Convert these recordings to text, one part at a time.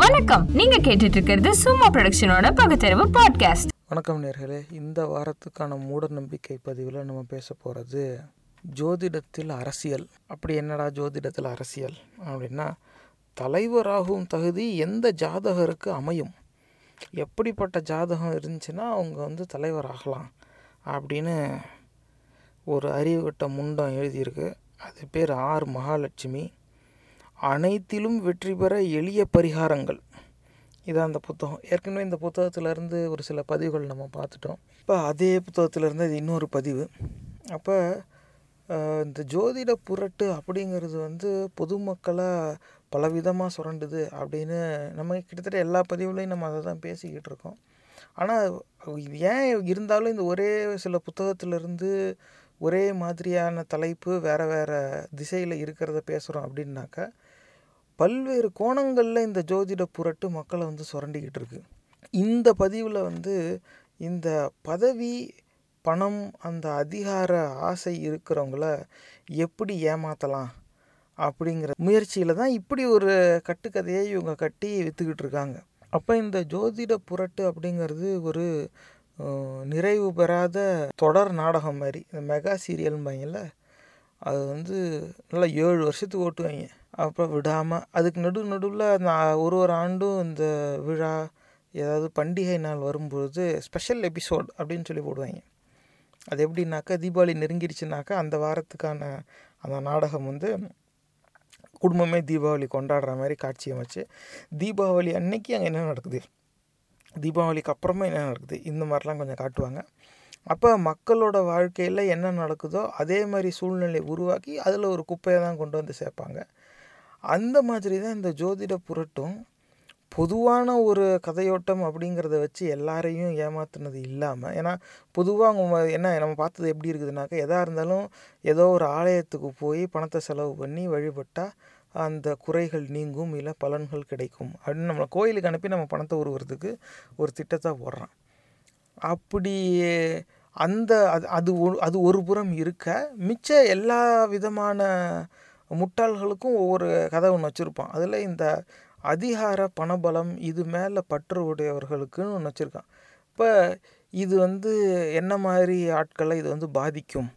வணக்கம், நீங்க கேட்டுட்டு இருக்கிறது சும்மா ப்ரொடக்ஷனோட பகுத்தறிவு பாட்காஸ்ட். வணக்கம் நேயர்களே, இந்த வாரத்துக்கான மூட நம்பிக்கை பதிவில் நம்ம பேச போகிறது ஜோதிடத்தில் அரசியல். அப்படி என்னடா ஜோதிடத்தில் அரசியல் அப்படின்னா, தலைவராகும் தகுதி எந்த ஜாதகருக்கு அமையும், எப்படிப்பட்ட ஜாதகம் இருந்துச்சுன்னா அவங்க வந்து தலைவராகலாம் அப்படின்னு ஒரு அறிவுகட்ட முண்டம் எழுதியிருக்கு. அது பேர் R மகாலட்சுமி. அனைத்திலும் வெற்றி பெற எளிய பரிகாரங்கள், இதான் அந்த புத்தகம். ஏற்கனவே இந்த புத்தகத்திலேருந்து ஒரு சில பதிவுகள் நம்ம பார்த்துட்டோம். இப்போ அதே புத்தகத்திலேருந்து இது இன்னொரு பதிவு. அப்போ இந்த ஜோதிட புரட்டு அப்படிங்கிறது வந்து பொதுமக்களை பலவிதமாக சுரண்டுது அப்படின்னு நம்ம கிட்டத்தட்ட எல்லா பதிவுலையும் நம்ம அதை தான் பேசிக்கிட்டு இருக்கோம். ஆனால் இது ஏன் இருந்தாலும் இந்த ஒரே சில புத்தகத்திலேருந்து ஒரே மாதிரியான தலைப்பு வேறு வேறு திசையில் இருக்கிறத பேசுகிறோம் அப்படின்னாக்கா, பல்வேறு கோணங்களில் இந்த ஜோதிட புரட்டு மக்களை வந்து சுரண்டிக்கிட்டு இருக்கு. இந்த பதிவில் வந்து இந்த பதவி, பணம், அந்த அதிகார ஆசை இருக்கிறவங்கள எப்படி ஏமாற்றலாம் அப்படிங்கிற முயற்சியில் தான் இப்படி ஒரு கட்டுக்கதையை இவங்க கட்டி விற்றுக்கிட்டு இருக்காங்க. அப்போ இந்த ஜோதிட புரட்டு அப்படிங்கிறது ஒரு நிறைவு பெறாத தொடர் நாடகம் மாதிரி, இந்த மெகா சீரியல்பாங்கல்ல, அது வந்து நல்லா 7 வருஷத்துக்கு ஓட்டுவாங்க. அப்புறம் விடாமல் அதுக்கு நடுவில் ஒரு ஆண்டும் இந்த விழா, ஏதாவது பண்டிகை நாள் வரும்பொழுது ஸ்பெஷல் எபிசோட் அப்படின்னு சொல்லி போடுவாங்க. அது எப்படின்னாக்கா, தீபாவளி நெருங்கிடுச்சுனாக்கா அந்த வாரத்துக்கான அந்த நாடகம் வந்து குடும்பமே தீபாவளி கொண்டாடுற மாதிரி காட்சி அமைச்சு, தீபாவளி அன்னைக்கு அங்கே என்ன நடக்குது, தீபாவளிக்கு அப்புறமா என்ன நடக்குது, இந்த மாதிரிலாம் கொஞ்சம் காட்டுவாங்க. அப்போ மக்களோட வாழ்க்கையில் என்ன நடக்குதோ அதே மாதிரி சூழ்நிலை உருவாக்கி அதில் ஒரு குப்பையை தான் கொண்டு வந்து சேர்ப்பாங்க. அந்த மாதிரி தான் இந்த ஜோதிட புரட்டும் பொதுவான ஒரு கதையோட்டம் அப்படிங்கிறத வச்சு எல்லாரையும் ஏமாத்துனது இல்லாமல், ஏன்னா பொதுவாக நம்ம பார்த்தது எப்படி இருக்குதுனாக்கா, எதாக இருந்தாலும் ஏதோ ஒரு ஆலயத்துக்கு போய் பணத்தை செலவு பண்ணி வழிபட்டால் அந்த குறைகள் நீங்கும், இல்லை பலன்கள் கிடைக்கும் அப்படின்னு நம்மளை கோயிலுக்கு அனுப்பி நம்ம பணத்தை உருவுறதுக்கு ஒரு திட்டத்தை போடுறான். அப்படி அந்த அது அது ஒரு புறம் இருக்க, மிச்ச எல்லா விதமான முட்டாள்களுக்கும் ஒவ்வொரு கதை ஒன்று வச்சுருப்பான். அதில் இந்த அதிகார பணபலம் இது மேலே பற்று உடையவர்களுக்குன்னு ஒன்று வச்சுருக்கான். இப்போ இது வந்து என்ன மாதிரி ஆட்களை இது வந்து பாதிக்கும்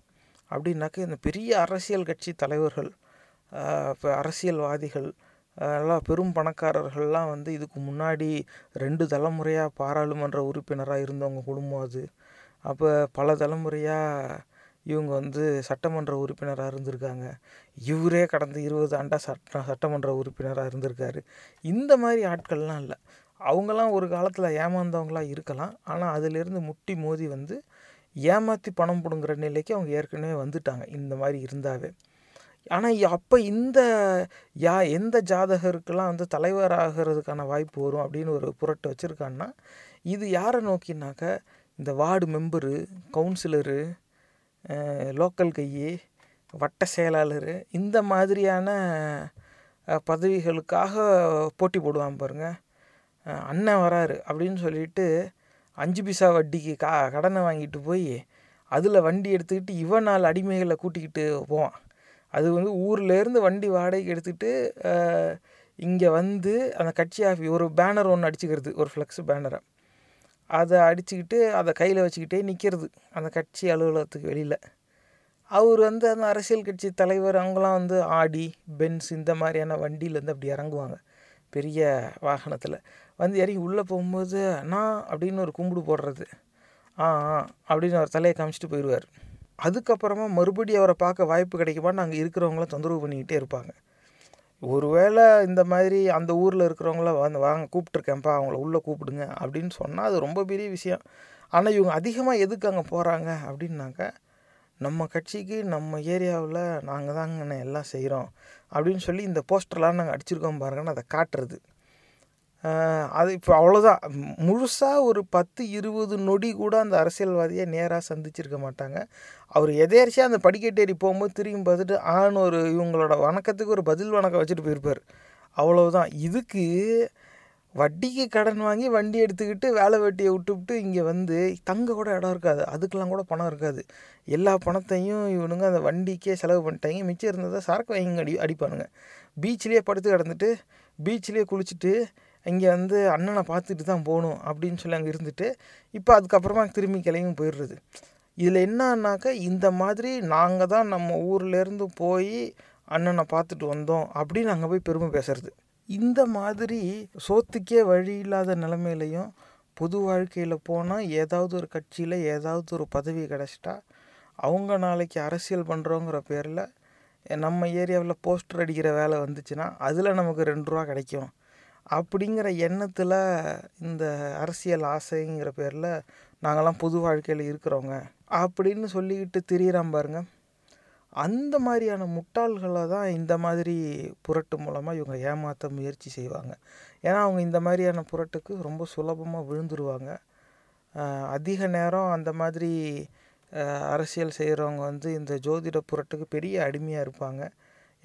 அப்படின்னாக்க, இந்த பெரிய அரசியல் கட்சி தலைவர்கள், இப்போ அரசியல்வாதிகள், எல்லாம் பெரும் பணக்காரர்கள்லாம் வந்து இதுக்கு முன்னாடி 2 தலைமுறையாக பாராளுமன்ற உறுப்பினராக இருந்தவங்க குடும்பம் அது. அப்போ பல தலைமுறையாக இவங்க வந்து சட்டமன்ற உறுப்பினராக இருந்திருக்காங்க. இவரே கடந்த 20 ஆண்டாக சட்டமன்ற உறுப்பினராக இருந்திருக்காரு. இந்த மாதிரி ஆட்கள்லாம் இல்லை. அவங்களாம் ஒரு காலத்தில் ஏமாந்தவங்களாக இருக்கலாம், ஆனால் அதிலிருந்து முட்டி மோதி வந்து ஏமாற்றி பணம் பிடுங்குற நிலைக்கு அவங்க ஏற்கனவே வந்துட்டாங்க இந்த மாதிரி இருந்தாவே. ஆனால் அப்போ இந்த எந்த ஜாதகருக்கெல்லாம் வந்து தலைவராகிறதுக்கான வாய்ப்பு வரும் அப்படின்னு ஒரு புரட்டு வச்சுருக்காங்கன்னா, இது யாரை நோக்கினாக்க, இந்த வார்டு மெம்பரு, கவுன்சிலரு, லோக்கல் கையி, வட்ட செயலாளர், இந்த மாதிரியான பதவிகளுக்காக போட்டி போடுவாங்க பாருங்கள். அண்ணன் வராரு அப்படின்னு சொல்லிட்டு 5 பைசா வட்டிக்கு கடனை வாங்கிட்டு போய் அதில் வண்டி எடுத்துக்கிட்டு இவன் 4 அடிமைகளை கூட்டிக்கிட்டு போவான். அது வந்து ஊர்லேருந்து வண்டி வாடகைக்கு எடுத்துகிட்டு இங்கே வந்து அந்த கட்சி ஆஃபீஸ் ஒரு பேனர் ஒன்று அடிச்சுக்கிறது, ஒரு ஃப்ளெக்ஸ் பேனரை அதை அடிச்சுக்கிட்டு அதை கையில் வச்சுக்கிட்டே நிற்கிறது அந்த கட்சி அலுவலகத்துக்கு வெளியில். அவர் வந்து அந்த அரசியல் கட்சி தலைவர் அவங்களாம் வந்து ஆடி, பென்ஸ், இந்த மாதிரியான வண்டியிலேருந்து அப்படி இறங்குவாங்க, பெரிய வாகனத்தில் வந்து இறங்கி உள்ளே போகும்போது நான் அப்படின்னு ஒரு கும்பிடு போடுறது, ஆ அப்படின்னு ஒரு தலையை காமிச்சிட்டு போயிடுவார். அதுக்கப்புறமா மறுபடியும் அவரை பார்க்க வாய்ப்பு கிடைக்குமான்னு அங்கே இருக்கிறவங்கள தொந்தரவு பண்ணிக்கிட்டே இருப்பாங்க. ஒருவேளை இந்த மாதிரி அந்த ஊரில் இருக்கிறவங்கள வந்து வாங்க கூப்பிட்ருக்கேன்ப்பா, அவங்கள உள்ளே கூப்பிடுங்க அப்படின்னு சொன்னால் அது ரொம்ப பெரிய விஷயம். ஆனால் இவங்க அதிகமாக எதுக்கு அங்கே போகிறாங்க அப்படின்னாக்க, நம்ம கட்சிக்கு நம்ம ஏரியாவில் நாங்கள் தாங்க எல்லாம் செய்கிறோம் அப்படின்னு சொல்லி இந்த போஸ்டர்லாம் நாங்கள் அடிச்சிருக்கோம் பாருங்கன்னு அதை காட்டுறது. அது இப்போ அவ்வளோதான். முழுசாக ஒரு 10-20 நொடி கூட அந்த அரசியல்வாதியை நேராக சந்திச்சிருக்க மாட்டாங்க. அவர் எதேர்ச்சியாக அந்த படிக்கட்டேறி போகும்போது திரும்பி பார்த்துட்டு ஆன்னு ஒரு இவங்களோட வணக்கத்துக்கு ஒரு பதில் வணக்கம் வச்சுட்டு போயிருப்பார், அவ்வளோதான். இதுக்கு வட்டிக்கு கடன் வாங்கி வண்டி எடுத்துக்கிட்டு வேலை வெட்டியை விட்டுவிட்டு இங்கே வந்து தங்க கூட இடம் இருக்காது, அதுக்கெல்லாம் கூட பணம் இருக்காது. எல்லா பணத்தையும் இவனுங்க அந்த வண்டிக்கே செலவு பண்ணிட்டாங்க. மிச்சம் இருந்ததை சரக்கு வாங்கி அடிப்பானுங்க. பீச்சிலே படுத்து கிடந்துட்டு, பீச்சிலே குளிச்சுட்டு, இங்கே வந்து அண்ணனை பார்த்துட்டு தான் போகணும் அப்படின்னு சொல்லி அங்கே இருந்துட்டு இப்போ அதுக்கப்புறமா திரும்பி கிளம்பி போயிடுறது. இதில் என்னன்னாக்கா இந்த மாதிரி நாங்கள் தான் நம்ம ஊர்லேருந்து போய் அண்ணனை பார்த்துட்டு வந்தோம் அப்படின்னு அங்கே போய் பெருமை பேசுறது. இந்த மாதிரி சோத்துக்கே வழி இல்லாத நிலைமையிலையும் பொது வாழ்க்கையில் போனால் ஏதாவது ஒரு கட்சியில் ஏதாவது ஒரு பதவி கிடச்சிட்டா அவங்க நாளைக்கு அரசியல் பண்ணுறோங்கிற பேரில் நம்ம ஏரியாவில் போஸ்டர் அடிக்கிற வேலை வந்துச்சுன்னா அதில் நமக்கு ₹2 கிடைக்கும் அப்படிங்கிற எண்ணத்தில் இந்த அரசியல் ஆசைங்கிற பேரில் நாங்கள்லாம் பொது வாழ்க்கையில் இருக்கிறோங்க அப்படின்னு சொல்லிக்கிட்டு திரியிறான் பாருங்க. அந்த மாதிரியான முட்டாள்களை தான் இந்த மாதிரி புரட்டு மூலமாக இவங்க ஏமாற்ற முயற்சி செய்வாங்க. ஏன்னா அவங்க இந்த மாதிரியான புரட்டுக்கு ரொம்ப சுலபமாக விழுந்துருவாங்க. அதிக நேரம் அந்த மாதிரி அரசியல் செய்கிறவங்க வந்து இந்த ஜோதிட புரட்டுக்கு பெரிய அடிமையாக இருப்பாங்க.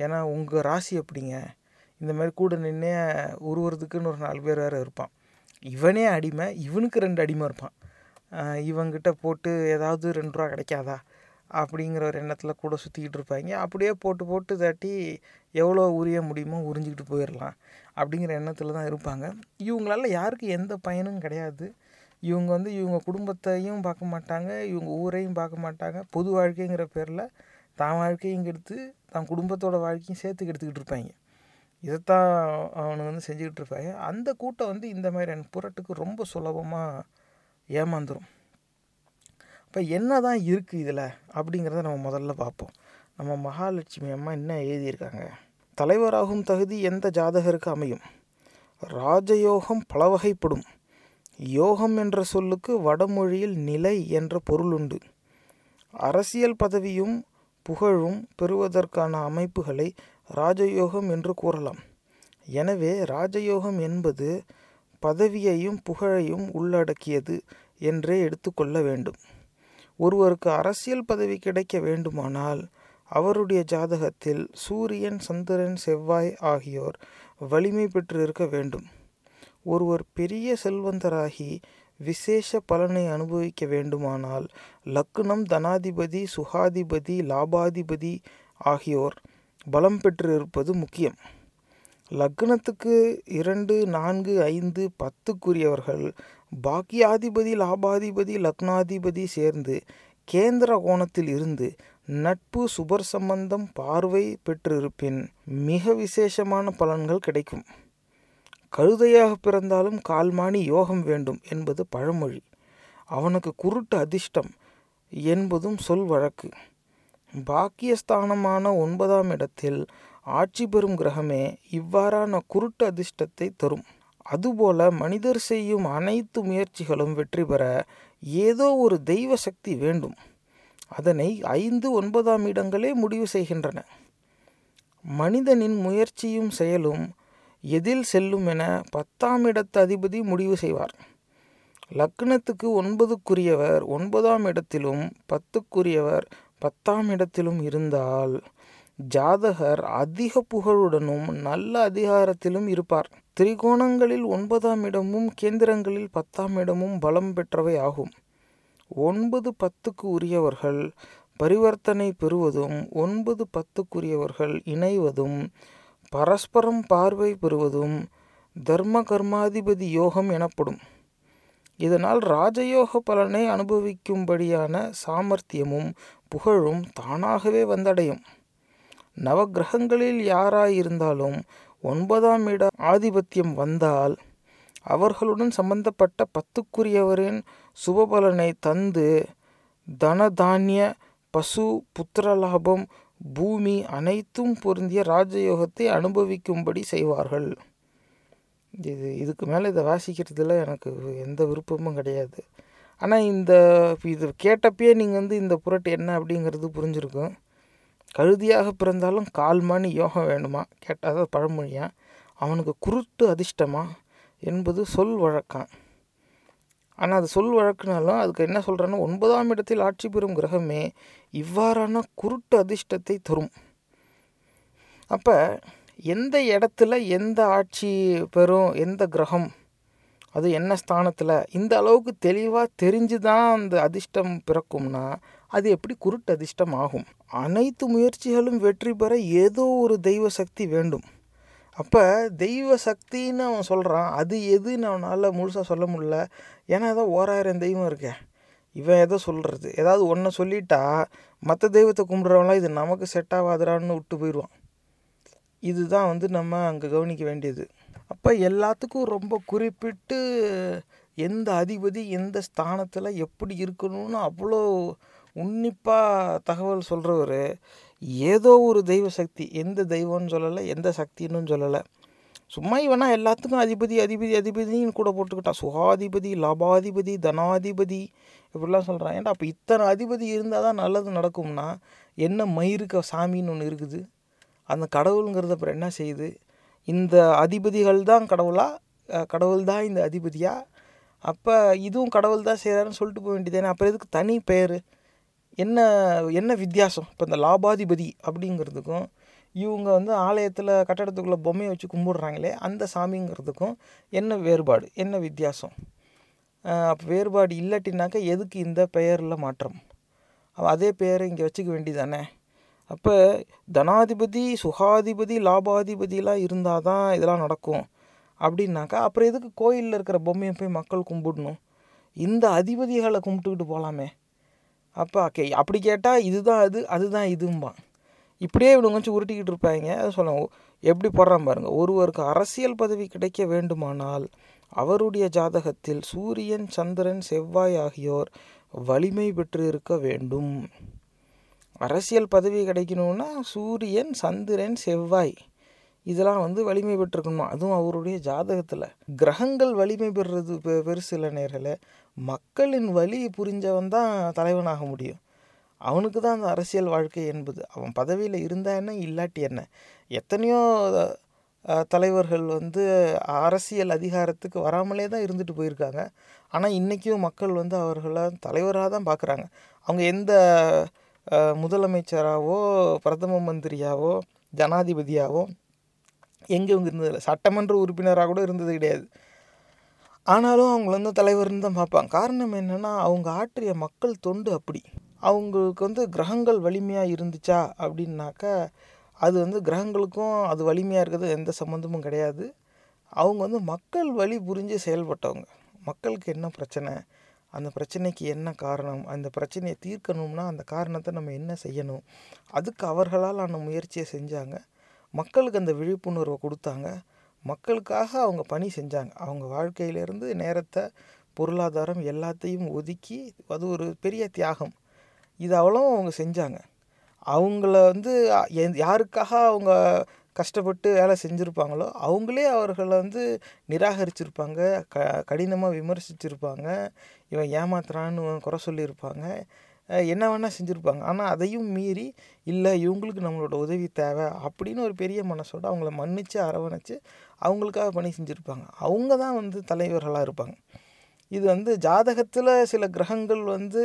ஏன்னா உங்கள் ராசி எப்படிங்க இந்த மாதிரி கூட நின்று உருவுறதுக்குன்னு ஒரு 4 பேர் வேறு இருப்பான். இவனே அடிமை, இவனுக்கு 2 அடிமை இருப்பான். இவங்கிட்ட போட்டு ஏதாவது ₹2 கிடைக்காதா அப்படிங்கிற ஒரு எண்ணத்தில் கூட சுற்றிக்கிட்டு இருப்பாங்க. அப்படியே போட்டு போட்டு தட்டி எவ்வளோ உரிய முடியுமோ உறிஞ்சிக்கிட்டு போயிடலாம் அப்படிங்கிற எண்ணத்தில் தான் இருப்பாங்க. இவங்களால யாருக்கு எந்த பயனும் கிடையாது. இவங்க வந்து இவங்க குடும்பத்தையும் பார்க்க மாட்டாங்க, இவங்க ஊரையும் பார்க்க மாட்டாங்க. பொது வாழ்க்கைங்கிற பேரில் தான் வாழ்க்கையும் கெடுத்து தான் குடும்பத்தோட வாழ்க்கையும் சேர்த்து கெடுத்துக்கிட்டு இருப்பாங்க. இதைத்தான் அவனுக்கு வந்து செஞ்சுக்கிட்டு இருப்பாங்க. அந்த கூட்டம் வந்து இந்த மாதிரியான புரட்டுக்கு ரொம்ப சுலபமாக ஏமாந்துடும். இப்போ என்ன தான் இருக்குது இதில் அப்படிங்கிறத நம்ம முதல்ல பார்ப்போம். நம்ம மகாலட்சுமி அம்மா என்ன எழுதியிருக்காங்க? தலைவராகும் தகுதி எந்த ஜாதகருக்கு அமையும்? ராஜயோகம் பலவகைப்படும். யோகம் என்ற சொல்லுக்கு வடமொழியில் நிலை என்ற பொருளுண்டு. அரசியல் பதவியும் புகழும் பெறுவதற்கான அமைப்புகளை ராஜயோகம் என்று கூறலாம். எனவே ராஜயோகம் என்பது பதவியையும் புகழையும் உள்ளடக்கியது என்றே எடுத்துக்கொள்ள வேண்டும். ஒருவருக்கு அரசியல் பதவி கிடைக்க வேண்டுமானால் அவருடைய ஜாதகத்தில் சூரியன், சந்திரன், செவ்வாய் ஆகியோர் வலிமை பெற்றிருக்க வேண்டும். ஒருவர் பெரிய செல்வந்தராகி விசேஷ பலனை அனுபவிக்க வேண்டுமானால் லக்னம் தனாதிபதி, சுகாதிபதி, லாபாதிபதி ஆகியோர் பலம் பெற்றிருப்பது முக்கியம். லக்னத்துக்கு 2, 4, 5, 10க்குரியவர்கள் பாக்கியாதிபதி, லாபாதிபதி, லக்னாதிபதி சேர்ந்து கேந்திர கோணத்தில் இருந்து நட்பு சுபர் சம்பந்தம் பார்வை பெற்றிருப்பின் மிக விசேஷமான பலன்கள் கிடைக்கும். கழுதையாக பிறந்தாலும் கால்மானி யோகம் வேண்டும் என்பது பழமொழி. அவனுக்கு குருட்டு அதிர்ஷ்டம் என்பதும் சொல் வழக்கு. பாக்கியஸ்தானமான 9ஆம் இடத்தில் ஆட்சி பெறும் கிரகமே இவ்வாறான குருட்டு அதிர்ஷ்டத்தை தரும். அதுபோல மனிதர் செய்யும் அனைத்து முயற்சிகளும் வெற்றி பெற ஏதோ ஒரு தெய்வ சக்தி வேண்டும். அதனை 5, 9ஆம் இடங்களே முடிவு செய்கின்றன. மனிதனின் முயற்சியும் செயலும் எதில் செல்லும் என 10ஆம் இடத்து அதிபதி முடிவு செய்வார். லக்னத்துக்கு 9க்குரியவர் 9ஆம் இடத்திலும் 10க்குரியவர் 10ஆம் இடத்திலும் இருந்தால் ஜாதகர் அதிக புகழுடனும் நல்ல அதிகாரத்திலும் இருப்பார். திரிகோணங்களில் 9ஆம் இடமும் கேந்திரங்களில் 10ஆம் இடமும் பலம் பெற்றவை ஆகும். 9, 10க்கு உரியவர்கள் பரிவர்த்தனை பெறுவதும் 9, 10க்குரியவர்கள் இணைவதும் பரஸ்பரம் பார்வை பெறுவதும் தர்ம கர்மாதிபதி யோகம் எனப்படும். இதனால் ராஜயோக பலனை அனுபவிக்கும்படியான சாமர்த்தியமும் புகழும் தானாகவே வந்தடையும். நவகிரகங்களில் யாராயிருந்தாலும் 9ஆம் இட ஆதிபத்தியம் வந்தால் அவர்களுடன் சம்பந்தப்பட்ட 10க்குரியவரின் சுபபலனை தந்து தனதானிய, பசு, புத்திரலாபம், பூமி அனைத்தும் பொருந்திய ராஜயோகத்தை அனுபவிக்கும்படி செய்வார்கள். இதுக்கு மேலே இதை வாசிக்கிறதுல எனக்கு எந்த விருப்பமும் கிடையாது. ஆனால் இது கேட்டப்பயே நீங்கள் வந்து இந்த புரட்டு என்ன அப்படிங்கிறது புரிஞ்சிருக்கும். கழுதியாக பிறந்தாலும் கால்மானி யோகம் வேணுமா கேட்டால் தான் பழமொழியா, அவனுக்கு குருட்டு அதிர்ஷ்டமா என்பது சொல் வழக்கம். ஆனால் அது சொல் வழக்குனாலும் அதுக்கு என்ன சொல்கிறேன்னா 9ஆம் இடத்தில் ஆட்சி பெறும் கிரகமே இவ்வாறான குருட்டு அதிர்ஷ்டத்தை தரும். அப்போ எந்த இடத்துல எந்த ஆட்சி பெறும், எந்த கிரகம், அது என்ன ஸ்தானத்தில், இந்த அளவுக்கு தெளிவாக தெரிஞ்சு தான் அந்த அதிர்ஷ்டம் பிறக்கும்னா அது எப்படி குருட்டு அதிர்ஷ்டம் ஆகும்? அனைத்து முயற்சிகளும் வெற்றி பெற ஏதோ ஒரு தெய்வ சக்தி வேண்டும். அப்போ தெய்வ சக்தின்னு அவன் சொல்கிறான். அது எதுன்னு அவனால் முழுசாக சொல்ல முடியல. ஏன்னா ஏதோ 1000 தெய்வம் இருக்கேன். இவன் எதோ சொல்கிறது ஏதாவது ஒன்றை சொல்லிட்டா மற்ற தெய்வத்தை கும்பிட்றவங்களாம் இது நமக்கு செட் ஆகாதுறான்னு விட்டு போயிடுவான். இதுதான் வந்து நம்ம அங்கே கவனிக்க வேண்டியது. அப்போ எல்லாத்துக்கும் ரொம்ப குறிப்பிட்டு எந்த அதிபதி எந்த ஸ்தானத்தில் எப்படி இருக்கணும்னு அவ்வளோ உன்னிப்பாக தகவல் சொல்கிறவர். ஏதோ ஒரு தெய்வ சக்தி, எந்த தெய்வம்னு சொல்லலை, எந்த சக்தின்னு சொல்லலை, சும்மா இவனா எல்லாத்துக்கும் அதிபதி அதிபதி அதிபதினு கூட போட்டுக்கிட்டான். சுகாதிபதி, லாபாதிபதி, தனாதிபதி இப்படிலாம் சொல்கிறான். ஏன்டா அப்போ இத்தனை அதிபதி இருந்தால் தான் நல்லது நடக்கும்னா என்ன மயிருக்கு சாமின்னு ஒன்று இருக்குது, அந்த கடவுளுங்கிறது அப்புறம் என்ன செய்யுது? இந்த அதிபதிகள் தான் கடவுளா, கடவுள் தான் இந்த அதிபதியா, அப்போ இதுவும் கடவுள் தான் செய்கிறாருன்னு சொல்லிட்டு போக வேண்டியது. அப்புறம் இதுக்கு தனி பேர் என்ன, என்ன வித்தியாசம்? இப்போ இந்த லாபாதிபதி அப்படிங்கிறதுக்கும் இவங்க வந்து ஆலயத்தில் கட்டடத்துக்குள்ளே பொம்மையை வச்சு கும்பிடுறாங்களே அந்த சாமிங்கிறதுக்கும் என்ன வேறுபாடு, என்ன வித்தியாசம்? அப்போ வேறுபாடு இல்லாட்டினாக்கா எதுக்கு இந்த பெயரில் மாற்றம்? அதே பேரை இங்கே வச்சுக்க வேண்டியதானே. அப்போ தனாதிபதி, சுகாதிபதி, லாபாதிபதிலாம் இருந்தால் தான் இதெல்லாம் நடக்கும் அப்படின்னாக்கா அப்புறம் எதுக்கு கோயிலில் இருக்கிற பொம்மையை போய் மக்கள் கும்பிடணும்? இந்த அதிபதிகளை கும்பிட்டுக்கிட்டு போகலாமே. அப்போ ஓகே, அப்படி கேட்டால் இதுதான் அது, அதுதான் இதும்பான். இப்படியே இவனுங்க கொஞ்சம் உருட்டிக்கிட்டு இருப்பாங்க. அதை சொல்லுவாங்க, எப்படி போடுறான் பாருங்கள். ஒருவருக்கு அரசியல் பதவி கிடைக்க வேண்டுமானால் அவருடைய ஜாதகத்தில் சூரியன், சந்திரன், செவ்வாய் ஆகியோர் வலிமை பெற்று இருக்க வேண்டும். அரசியல் பதவி கிடைக்கணும்னா சூரியன், சந்திரன், செவ்வாய் இதெல்லாம் வந்து வலிமை பெற்றிருக்கணுமா, அதுவும் அவருடைய ஜாதகத்தில். கிரகங்கள் வலிமை பெறுறது பெருசு இல்லை நேரில், மக்களின் வலி புரிஞ்சவன் தான் தலைவனாக முடியும். அவனுக்கு தான் அந்த அரசியல் வாழ்க்கை என்பது. அவன் பதவியில் இருந்தால் என்ன, இல்லாட்டி என்ன? எத்தனையோ தலைவர்கள் வந்து அரசியல் அதிகாரத்துக்கு வராமலே தான் இருந்துட்டு போயிருக்காங்க. ஆனால் இன்றைக்கும் மக்கள் வந்து அவர்களை தலைவராக தான் பார்க்குறாங்க. அவங்க எந்த முதலமைச்சராகவோ, பிரதம மந்திரியாவோ, ஜனாதிபதியாவோ எங்கே இவங்க இருந்ததில்லை, சட்டமன்ற உறுப்பினராக கூட இருந்தது கிடையாது. ஆனாலும் அவங்கள வந்து தலைவர்னு தான் பார்ப்பாங்க. காரணம் என்னென்னா அவங்க ஆற்றிய மக்கள் தொண்டு அப்படி. அவங்களுக்கு வந்து கிரகங்கள் வலிமையாக இருந்துச்சா அப்படின்னாக்கா அது வந்து கிரகங்களுக்கும் அது வலிமையாக இருக்கிறது எந்த சம்மந்தமும் கிடையாது. அவங்க வந்து மக்கள் வலி புரிஞ்சு செயல்பட்டவங்க. மக்களுக்கு என்ன பிரச்சனை, அந்த பிரச்சனைக்கு என்ன காரணம், அந்த பிரச்சனையை தீர்க்கணும்னா அந்த காரணத்தை நம்ம என்ன செய்யணும், அதுக்கு அவர்களால் ஆன முயற்சியை செஞ்சாங்க. மக்களுக்கு அந்த விழிப்புணர்வை கொடுத்தாங்க. மக்களுக்காக அவங்க பணி செஞ்சாங்க. அவங்க வாழ்க்கையிலேருந்து நேரத்தை, பொருளாதாரம் எல்லாத்தையும் ஒதுக்கி, அது ஒரு பெரிய தியாகம். இது அவ்வளோ அவங்க செஞ்சாங்க. அவங்கள வந்து யாருக்காக அவங்க கஷ்டப்பட்டு வேலை செஞ்சுருப்பாங்களோ அவங்களே அவர்களை வந்து நிராகரிச்சிருப்பாங்க, கடினமாக விமர்சிச்சிருப்பாங்க, இவன் ஏமாத்துறான்னு குறை சொல்லியிருப்பாங்க, என்ன வேணால் செஞ்சுருப்பாங்க. ஆனால் அதையும் மீறி இல்லை இவங்களுக்கு நம்மளோட உதவி தேவை அப்படின்னு ஒரு பெரிய மனசோடு அவங்கள மன்னித்து, அரவணைச்சு அவங்களுக்காக பணி செஞ்சுருப்பாங்க. அவங்க தான் வந்து தலைவர்களாக இருப்பாங்க. இது வந்து ஜாதகத்தில் சில கிரகங்கள் வந்து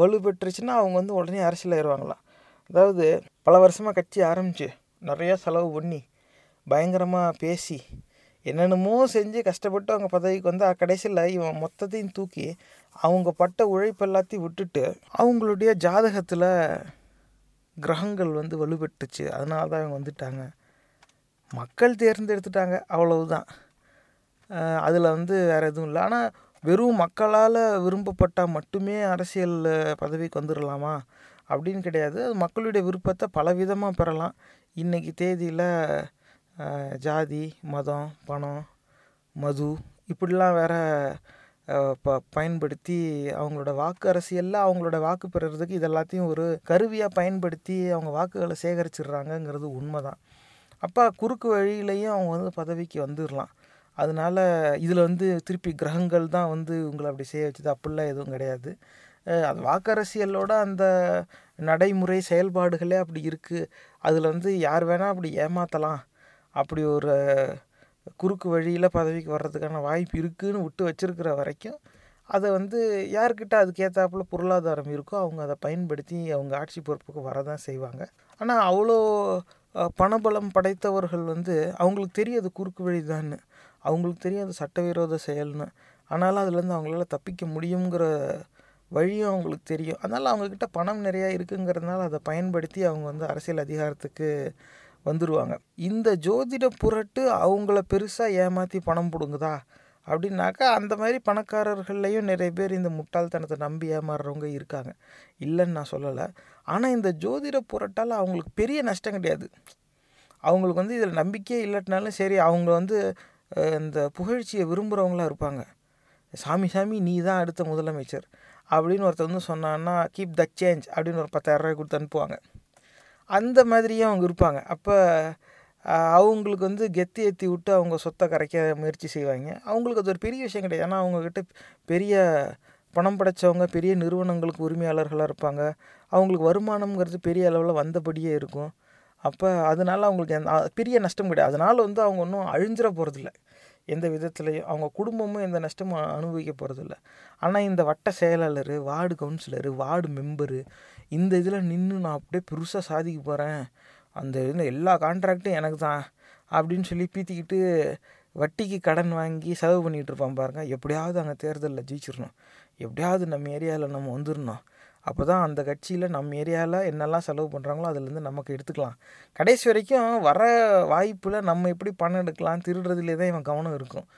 வலுப்பெற்றுச்சுன்னா அவங்க வந்து உடனே அரசியல் ஆயிடுவாங்களாம். அதாவது பல வருஷமாக கட்சி ஆரம்பித்து நிறையா செலவு பண்ணி பயங்கரமாக பேசி என்னென்னமோ செஞ்சு கஷ்டப்பட்டு அவங்க பதவிக்கு வந்து கடைசியில் இவன் மொத்தத்தையும் தூக்கி அவங்க பட்ட உழைப்பு எல்லாத்தையும் விட்டுட்டு அவங்களுடைய ஜாதகத்தில் கிரகங்கள் வந்து வலுப்பெற்றுச்சு, அதனால தான் அவங்க வந்துட்டாங்க, மக்கள் தேர்ந்தெடுத்துட்டாங்க, அவ்வளவுதான். அதில் வந்து வேறு எதுவும் இல்லை. ஆனால் வெறும் மக்களால் விரும்பப்பட்டால் மட்டுமே அரசியல் பதவிக்கு வந்துடலாமா அப்படின்னு கிடையாது. அது மக்களுடைய விருப்பத்தை பலவிதமாக பெறலாம். இன்றைக்கி தேதியில் ஜாதி, மதம், பணம், மது இப்படிலாம் வேற பயன்படுத்தி அவங்களோட வாக்கு அரசியலில் அவங்களோட வாக்கு பெறுறதுக்கு இது எல்லாத்தையும் ஒரு கருவியாக பயன்படுத்தி அவங்க வாக்குகளை சேகரிச்சிடுறாங்கங்கிறது உண்மை தான். அப்போ குறுக்கு வழியிலையும் அவங்க வந்து பதவிக்கு வந்துடலாம். அதனால் இதில் வந்து திருப்பி கிரகங்கள் தான் வந்து உங்களை அப்படி செய்ய வச்சது அப்படிலாம் எதுவும் கிடையாது. அது வாக்கரசியலோட அந்த நடைமுறை செயல்பாடுகளே அப்படி இருக்குது. அதில் வந்து யார் வேணால் அப்படி ஏமாற்றலாம், அப்படி ஒரு குறுக்கு வழியில் பதவிக்கு வர்றதுக்கான வாய்ப்பு இருக்குதுன்னு விட்டு வச்சிருக்கிற வரைக்கும் அதை வந்து யார்கிட்ட அதுக்கேற்றாப்புல பொருளாதாரம் இருக்கோ அவங்க அதை பயன்படுத்தி அவங்க ஆட்சி பொறுப்புக்கு வரதான் செய்வாங்க. ஆனால் அவ்வளோ பணபலம் படைத்தவர்கள் வந்து அவங்களுக்கு தெரியாது குறுக்கு வழி தான், அவங்களுக்கு தெரியாது சட்டவிரோத செயல்னு. ஆனாலும் அதுலேருந்து அவங்களால தப்பிக்க முடியுங்கிற வழியும் அவங்களுக்கு தெரியும். அதனால் அவங்கக்கிட்ட பணம் நிறையா இருக்குங்கிறதுனால அதை பயன்படுத்தி அவங்க வந்து அரசியல் அதிகாரத்துக்கு வந்துடுவாங்க. இந்த ஜோதிட புரட்டு அவங்கள பெருசாக ஏமாற்றி பணம் பிடுங்குதா அப்படின்னாக்கா, அந்த மாதிரி பணக்காரர்கள்லையும் நிறைய பேர் இந்த முட்டாள்தனத்தை நம்பி ஏமாறுறவங்க இருக்காங்க, இல்லைன்னு நான் சொல்லலை. ஆனால் இந்த ஜோதிட புரட்டால் அவங்களுக்கு பெரிய நஷ்டம் கிடையாது. அவங்களுக்கு வந்து இதில் நம்பிக்கையே இல்லட்டினாலும் சரி, அவங்க வந்து இந்த புகழ்ச்சியை விரும்புகிறவங்களாக இருப்பாங்க. சாமி சாமி நீ தான் அடுத்த முதலமைச்சர் அப்படின்னு ஒருத்தர் வந்து சொன்னான்னா, கீப் த சேஞ்ச் அப்படின்னு ஒரு 10,000 ரூபாய் கொடுத்து அனுப்புவாங்க. அந்த மாதிரியே அவங்க இருப்பாங்க. அப்போ அவங்களுக்கு வந்து கெத்தி ஏற்றி விட்டு அவங்க சொத்தை கரைக்க முயற்சி செய்வாங்க. அவங்களுக்கு அது ஒரு பெரிய விஷயம் கிடையாது. ஏன்னா அவங்கக்கிட்ட பெரிய பணம் படைத்தவங்க பெரிய நிறுவனங்களுக்கு உரிமையாளர்களாக இருப்பாங்க. அவங்களுக்கு வருமானம்ங்கிறது பெரிய அளவில் வந்தபடியே இருக்கும். அப்போ அதனால் அவங்களுக்கு பெரிய நஷ்டம் கிடையாது. அதனால் வந்து அவங்க ஒன்றும் அழிஞ்சிட போகிறதில்ல எந்த விதத்துலையும். அவங்க குடும்பமும் எந்த நஷ்டமும் அனுபவிக்க போகிறதில்ல. ஆனால் இந்த வட்ட செயலாளர், வார்டு கவுன்சிலரு, வார்டு மெம்பரு, இந்த இதில் நின்று நான் அப்படியே பெருசாக சாதிக்க போகிறேன், அந்த இதில் எல்லா கான்ட்ராக்டும் எனக்கு தான் அப்படின்னு சொல்லி பீத்திக்கிட்டு வட்டிக்கு கடன் வாங்கி செலவு பண்ணிகிட்டு இருப்பான் பாருங்கள். எப்படியாவது அங்கே தேர்தலில் ஜெயிச்சிடணும், எப்படியாவது நம்ம ஏரியாவில் நம்ம வந்துடணும், அப்போ தான் அந்த கட்சியில் நம்ம ஏரியாவில் என்னெல்லாம் செலவு பண்ணுறாங்களோ அதுலேருந்து நமக்கு எடுத்துக்கலாம். கடைசி வரைக்கும் வர வாய்ப்பில் நம்ம எப்படி பணம் எடுக்கலாம், திருடுறதுலே தான் இவன் கவனம் இருக்கும்.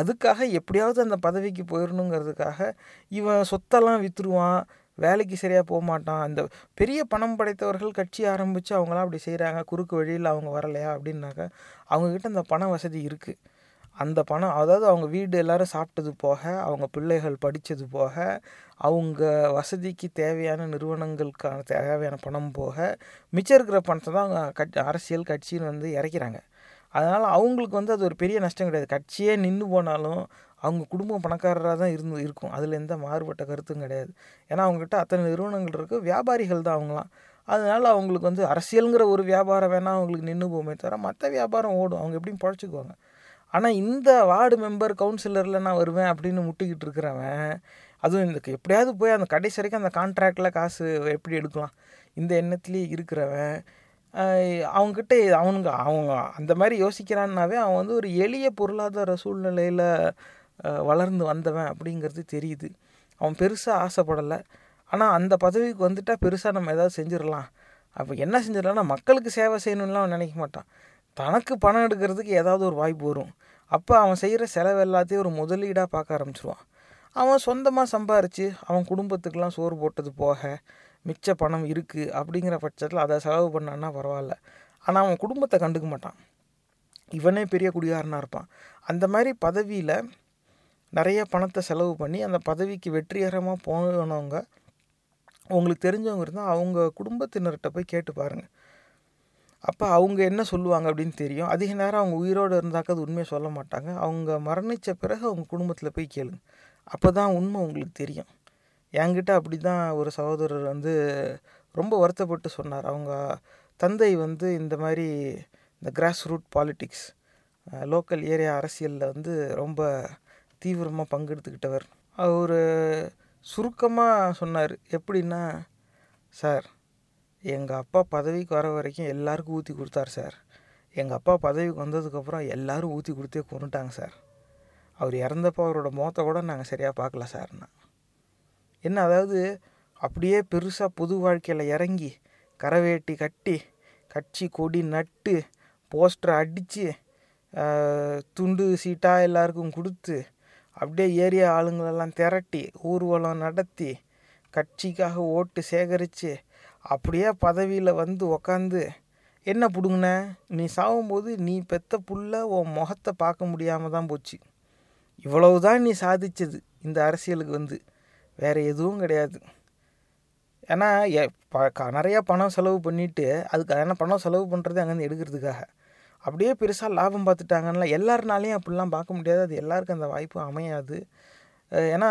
அதுக்காக எப்படியாவது அந்த பதவிக்கு போயிடணுங்கிறதுக்காக இவன் சொத்தெல்லாம் விற்றுருவான், வேலைக்கு சரியாக போக மாட்டான். அந்த பெரிய பணம் படைத்தவர்கள் கட்சி ஆரம்பித்து அவங்களாம் அப்படி செய்கிறாங்க, குறுக்கு வழியில் அவங்க வரலையா அப்படின்னாக்க, அவங்கக்கிட்ட அந்த பண வசதி இருக்குது. அந்த பணம், அதாவது அவங்க வீடு எல்லோரும் சாப்பிட்டது போக, அவங்க பிள்ளைகள் படித்தது போக, அவங்க வசதிக்கு தேவையான நிறுவனங்களுக்கான தேவையான பணம் போக, மிச்சம் இருக்கிற பணத்தை தான் அவங்க அரசியல் கட்சின்னு வந்து இறக்கிறாங்க. அதனால் அவங்களுக்கு வந்து அது ஒரு பெரிய நஷ்டம் கிடையாது. கட்சியே நின்று போனாலும் அவங்க குடும்பம் பணக்காரராக தான் இருக்கும். அதில் எந்த மாறுபட்ட கருத்தும் கிடையாது. ஏன்னா அவங்ககிட்ட அத்தனை நிறுவனங்கள் இருக்குது, வியாபாரிகள் தான் அவங்களாம். அதனால் அவங்களுக்கு வந்து அரசியலுங்கிற ஒரு வியாபாரம் வேணால் அவங்களுக்கு நின்று போமே தவிர மற்ற வியாபாரம் ஓடும், அவங்க எப்படியும் பழச்சிக்குவாங்க. ஆனால் இந்த வார்டு மெம்பர் கவுன்சிலரில் நான் வருவேன் அப்படின்னு முட்டிக்கிட்டு இருக்கிறவன், அதுவும் இந்த எப்படியாவது போய் அந்த கடைசி வரைக்கும் அந்த கான்ட்ராக்டில் காசு எப்படி எடுக்கலாம் இந்த எண்ணத்துலேயே இருக்கிறவன், அவங்ககிட்ட அவங்க அந்த மாதிரி யோசிக்கிறான்னாவே அவன் வந்து ஒரு எளிய பொருளாதார சூழ்நிலையில் வளர்ந்து வந்தவன் அப்படிங்கிறது தெரியுது. அவன் பெருசாக ஆசைப்படலை, ஆனால் அந்த பதவிக்கு வந்துட்டால் பெருசாக நம்ம ஏதாவது செஞ்சிடலாம், அப்போ என்ன செஞ்சிடலாம்னா மக்களுக்கு சேவை செய்யணும்லாம் அவன் நினைக்க மாட்டான். தனக்கு பணம் எடுக்கிறதுக்கு ஏதாவது ஒரு வாய்ப்பு வரும். அப்போ அவன் செய்கிற செலவு எல்லாத்தையும் ஒரு முதலீடாக பார்க்க ஆரம்பிச்சிடுவான். அவன் சொந்தமாக சம்பாரித்து அவன் குடும்பத்துக்கெலாம் சோறு போட்டது போக மிச்ச பணம் இருக்குது அப்படிங்கிற பட்சத்தில் அதை செலவு பண்ணான்னா பரவாயில்ல. ஆனால் அவன் குடும்பத்தை கண்டுக்க மாட்டான், இவனே பெரிய குடிகாரனாக இருப்பான். அந்த மாதிரி பதவியில் நிறைய பணத்தை செலவு பண்ணி அந்த பதவிக்கு வெற்றிகரமாக போனவங்க, அவங்களுக்கு தெரிஞ்சவங்க இருந்தால் அவங்க குடும்பத்தினர்கிட்ட போய் கேட்டு பாருங்கள். அப்போ அவங்க என்ன சொல்லுவாங்க அப்படின்னு தெரியும். அதிக நேரம் அவங்க உயிரோடு இருந்தாக்க அது உண்மையை சொல்ல மாட்டாங்க. அவங்க மரணித்த பிறகு அவங்க குடும்பத்தில் போய் கேளுங்க, அப்போ தான் உண்மை உங்களுக்கு தெரியும். என்கிட்ட அப்படி தான் ஒரு சகோதரர் வந்து ரொம்ப வருத்தப்பட்டு சொன்னார். அவங்க தந்தை வந்து இந்த மாதிரி இந்த cross root politics, local area அரசியலில் வந்து ரொம்ப தீவிரமாக பங்கெடுத்துக்கிட்டவர். அவர் சுருக்கமாக சொன்னார், எப்படின்னா, சார் எங்கள் அப்பா பதவிக்கு வர வரைக்கும் எல்லாருக்கும் ஊற்றி கொடுத்தார் சார். எங்கள் அப்பா பதவிக்கு வந்ததுக்கப்புறம் எல்லோரும் ஊற்றி கொடுத்தே கொண்டுட்டாங்க சார். அவர் இறந்தப்போ அவரோட முகத்தை கூட நாங்கள் சரியாக பார்க்கல சார்னா என்ன, அதாவது அப்படியே பெருசாக பொது வாழ்க்கையில் இறங்கி கரவேட்டி கட்டி கட்சி கொடி நட்டு போஸ்டரை அடித்து துண்டு சீட்டாக எல்லாருக்கும் கொடுத்து அப்படியே ஏரியா ஆளுங்களெல்லாம் திரட்டி ஊர்வலம் நடத்தி கட்சிக்காக ஓட்டு சேகரித்து அப்படியே பதவியில் வந்து உக்காந்து என்ன பிடுங்கின, நீ சாகும்போது நீ பெத்த புள்ள உன் முகத்தை பார்க்க முடியாமல் தான் போச்சு. இவ்வளவு தான் நீ சாதித்தது இந்த அரசியலுக்கு வந்து, வேறு எதுவும் கிடையாது. ஏன்னா நிறையா பணம் செலவு பண்ணிவிட்டு அதுக்கு, ஏன்னா பணம் செலவு பண்ணுறது அங்கேருந்து எடுக்கிறதுக்காக அப்படியே பெருசாக லாபம் பார்த்துட்டாங்கன்னா எல்லாருனாலையும் அப்படிலாம் பார்க்க முடியாது. அது எல்லாருக்கும் அந்த வாய்ப்பு அமையாது. ஏன்னா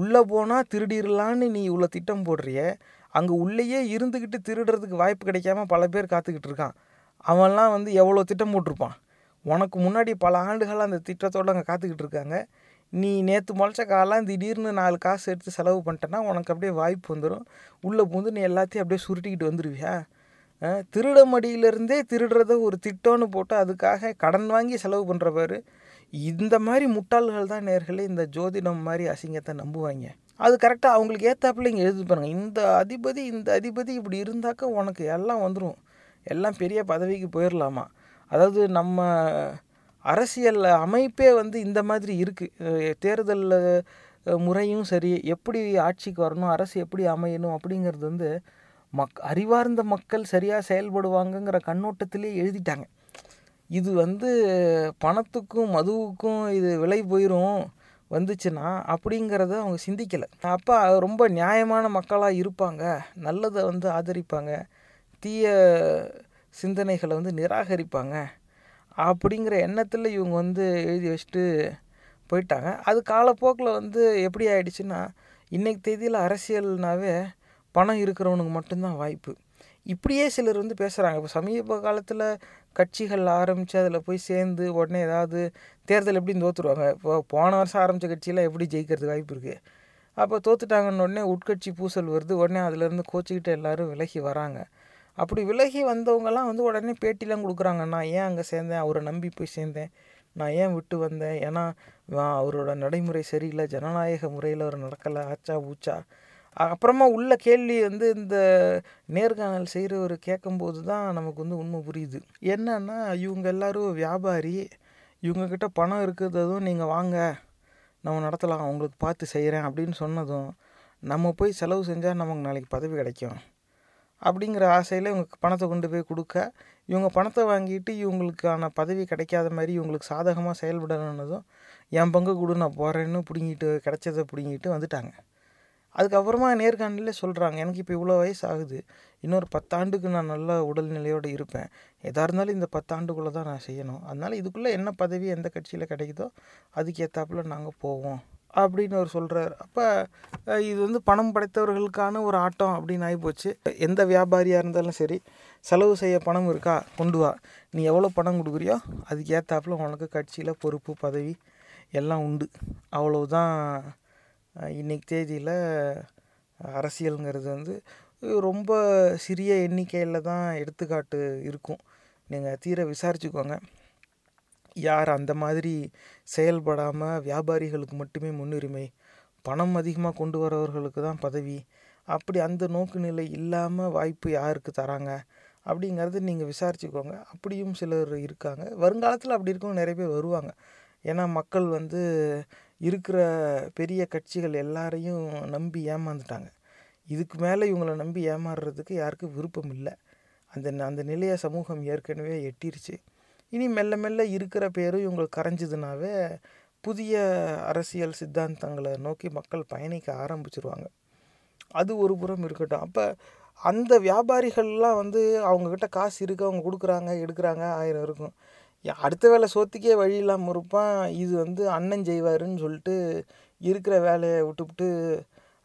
உள்ளே போனால் திருடிடலான்னு நீ இவ்வளோ திட்டம் போடுறிய, அங்கே உள்ளேயே இருந்துக்கிட்டு திருடுறதுக்கு வாய்ப்பு கிடைக்காம பல பேர் காத்துக்கிட்டு இருக்கான். அவன்லாம் வந்து எவ்வளோ திட்டம் போட்டிருப்பான், உனக்கு முன்னாடி பல ஆண்டுகளாக அந்த திட்டத்தோடு அங்கே காத்துக்கிட்டு இருக்காங்க. நீ நேற்று முளைச்ச காலம் திடீர்னு 4 காசு எடுத்து செலவு பண்ணிட்டேன்னா உனக்கு அப்படியே வாய்ப்பு வந்துடும், உள்ளே பூந்து நீ எல்லாத்தையும் அப்படியே சுருட்டிக்கிட்டு வந்துடுவியா. திருட மடியிலேருந்தே திருடுறத ஒரு திட்டம்னு போட்டு அதுக்காக கடன் வாங்கி செலவு பண்ணுற பாரு. இந்த மாதிரி முட்டாள்கள் தான் நேர்களே இந்த ஜோதிடம் மாதிரி அசிங்கத்தை நம்புவாங்க. அது கரெக்டாக அவங்களுக்கு ஏற்றாப்புல இங்கே எழுதி பாருங்கள், இந்த அதிபதி இப்படி இருந்தாக்க உனக்கு எல்லாம் வந்துடும், எல்லாம் பெரிய பதவிக்கு போயிடலாமா? அதாவது நம்ம அரசியல் அமைப்பே இந்த மாதிரி இருக்குது. தேர்தல் முறையும் சரி, எப்படி ஆட்சிக்கு வரணும், அரசு எப்படி அமையணும் அப்படிங்கிறது அறிவார்ந்த மக்கள் சரியாக செயல்படுவாங்கங்கிற கண்ணோட்டத்திலே எழுதிட்டாங்க. இது பணத்துக்கும் மதுவுக்கும் இது விலை போயிடும் வந்துச்சுன்னா அப்படிங்கிறத அவங்க சிந்திக்கலை. அப்போ ரொம்ப நியாயமான மக்களாக இருப்பாங்க, நல்லதை ஆதரிப்பாங்க, தீய சிந்தனைகளை நிராகரிப்பாங்க அப்படிங்கிற எண்ணத்தில் இவங்க எழுதி வச்சுட்டு போயிட்டாங்க. அது காலப்போக்கில் எப்படி ஆயிடுச்சுன்னா, இன்றைக்கு தேதியில் அரசியல்னாவே பணம் இருக்கிறவனுக்கு மட்டும்தான் வாய்ப்பு. இப்படியே சிலர் பேசுகிறாங்க. இப்போ சமீப காலத்தில் கட்சிகள் ஆரம்பித்து அதில் போய் சேர்ந்து உடனே ஏதாவது தேர்தல் எப்படி தோற்றுருவாங்க. இப்போ போன வருஷம் ஆரம்பித்த கட்சியெலாம் எப்படி ஜெயிக்கிறதுக்கு வாய்ப்பு இருக்குது? அப்போ தோற்றுட்டாங்கன்னு உடனே உட்கட்சி பூசல் வருது, உடனே அதுலேருந்து கோச்சிக்கிட்டு எல்லோரும் விலகி வராங்க. அப்படி விலகி வந்தவங்கலாம் உடனே பேட்டிலாம் கொடுக்குறாங்க. நான் ஏன் அங்கே சேர்ந்தேன், அவரை நம்பி போய் சேர்ந்தேன், நான் ஏன் விட்டு வந்தேன், ஏன்னா அவரோட நடைமுறை சரியில்லை, ஜனநாயக முறையில் அவர் நடக்கலை, ஆச்சா ஊச்சா. அப்புறமா உள்ள கேள்வி இந்த நேர்காணல் செய்கிறவர் கேட்கும்போது தான் நமக்கு உண்மை புரியுது. என்னன்னா, இவங்க எல்லோரும் வியாபாரி, இவங்கக்கிட்ட பணம் இருக்கிறதும் நீங்கள் வாங்க நம்ம நடத்தலாம், உங்களுக்கு பார்த்து செய்கிறேன் அப்படின்னு சொன்னதும் நம்ம போய் செலவு செஞ்சால் நமக்கு நாளைக்கு பதவி கிடைக்கும் அப்படிங்கிற ஆசையில் இவங்க பணத்தை கொண்டு போய் கொடுக்க, இவங்க பணத்தை வாங்கிட்டு இவங்களுக்கான பதவி கிடைக்காத மாதிரி இவங்களுக்கு சாதகமாக செயல்படணுன்னதும் என் பங்கு கொடு நான் போகிறேன்னு கிடைச்சதை பிடுங்கிட்டு வந்துட்டாங்க. அதுக்கப்புறமா நேர்காணலில் சொல்கிறாங்க, எனக்கு இப்போ இவ்வளோ வயசு ஆகுது, இன்னொரு 10 ஆண்டுக்கு நான் நல்ல உடல்நிலையோடு இருப்பேன், எதாக இருந்தாலும் இந்த 10 ஆண்டுக்குள்ளே தான் நான் செய்யணும், அதனால் இதுக்குள்ளே என்ன பதவி எந்த கட்சியில் கிடைக்குதோ அதுக்கு ஏற்றாப்புல நாங்கள் போவோம் அப்படின்னு அவர் சொல்கிறார். அப்போ இது பணம் படைத்தவர்களுக்கான ஒரு ஆட்டம் அப்படின்னு ஆகிப்போச்சு. எந்த வியாபாரியாக இருந்தாலும் சரி, செலவு செய்ய பணம் இருக்கா கொண்டு வா, நீ எவ்வளோ பணம் கொடுக்குறியோ அதுக்கு ஏற்றாப்புல உனக்கு கட்சியில் பொறுப்பு பதவி எல்லாம் உண்டு. அவ்வளவுதான் இன்றைக்கி தேதியில் அரசியலுங்கிறது ரொம்ப சிறிய எண்ணிக்கையில் தான் எடுத்துக்காட்டு இருக்கும். நீங்கள் தீர விசாரிச்சுக்கோங்க, யார் அந்த மாதிரி செயல்படாமல் வியாபாரிகளுக்கு மட்டுமே முன்னுரிமை, பணம் அதிகமாக கொண்டு வரவர்களுக்கு தான் பதவி, அப்படி அந்த நோக்கு நிலை இல்லாமல் வாய்ப்பு யாருக்கு தராங்க அப்படிங்கிறது நீங்கள் விசாரிச்சுக்கோங்க. அப்படியும் சிலர் இருக்காங்க, வருங்காலத்தில் அப்படி இருக்கவங்க நிறைய பேர் வருவாங்க. ஏன்னா மக்கள் இருக்கிற பெரிய கட்சிகள் எல்லாரையும் நம்பி ஏமாந்துட்டாங்க. இதுக்கு மேலே இவங்களை நம்பி ஏமாறுறதுக்கு யாருக்கும் விருப்பம் இல்லை. அந்த நிலையை சமூகம் ஏற்கனவே எட்டிருச்சு. இனி மெல்ல மெல்ல இருக்கிற பேரும் இவங்களுக்கு கரைஞ்சதுனாவே புதிய அரசியல் சித்தாந்தங்களை நோக்கி மக்கள் பயணிக்க ஆரம்பிச்சிருவாங்க. அது ஒரு புறம் இருக்கட்டும். அப்போ அந்த வியாபாரிகள்லாம் அவங்கக்கிட்ட காசு இருக்குது, அவங்க கொடுக்குறாங்க எடுக்கிறாங்க, 1000 இருக்கும். அடுத்த வேலை சோத்துக்கே வழி இல்லாமல் இருப்பான். இது அண்ணன் செய்வாருன்னு சொல்லிட்டு இருக்கிற வேலையை விட்டுவிட்டு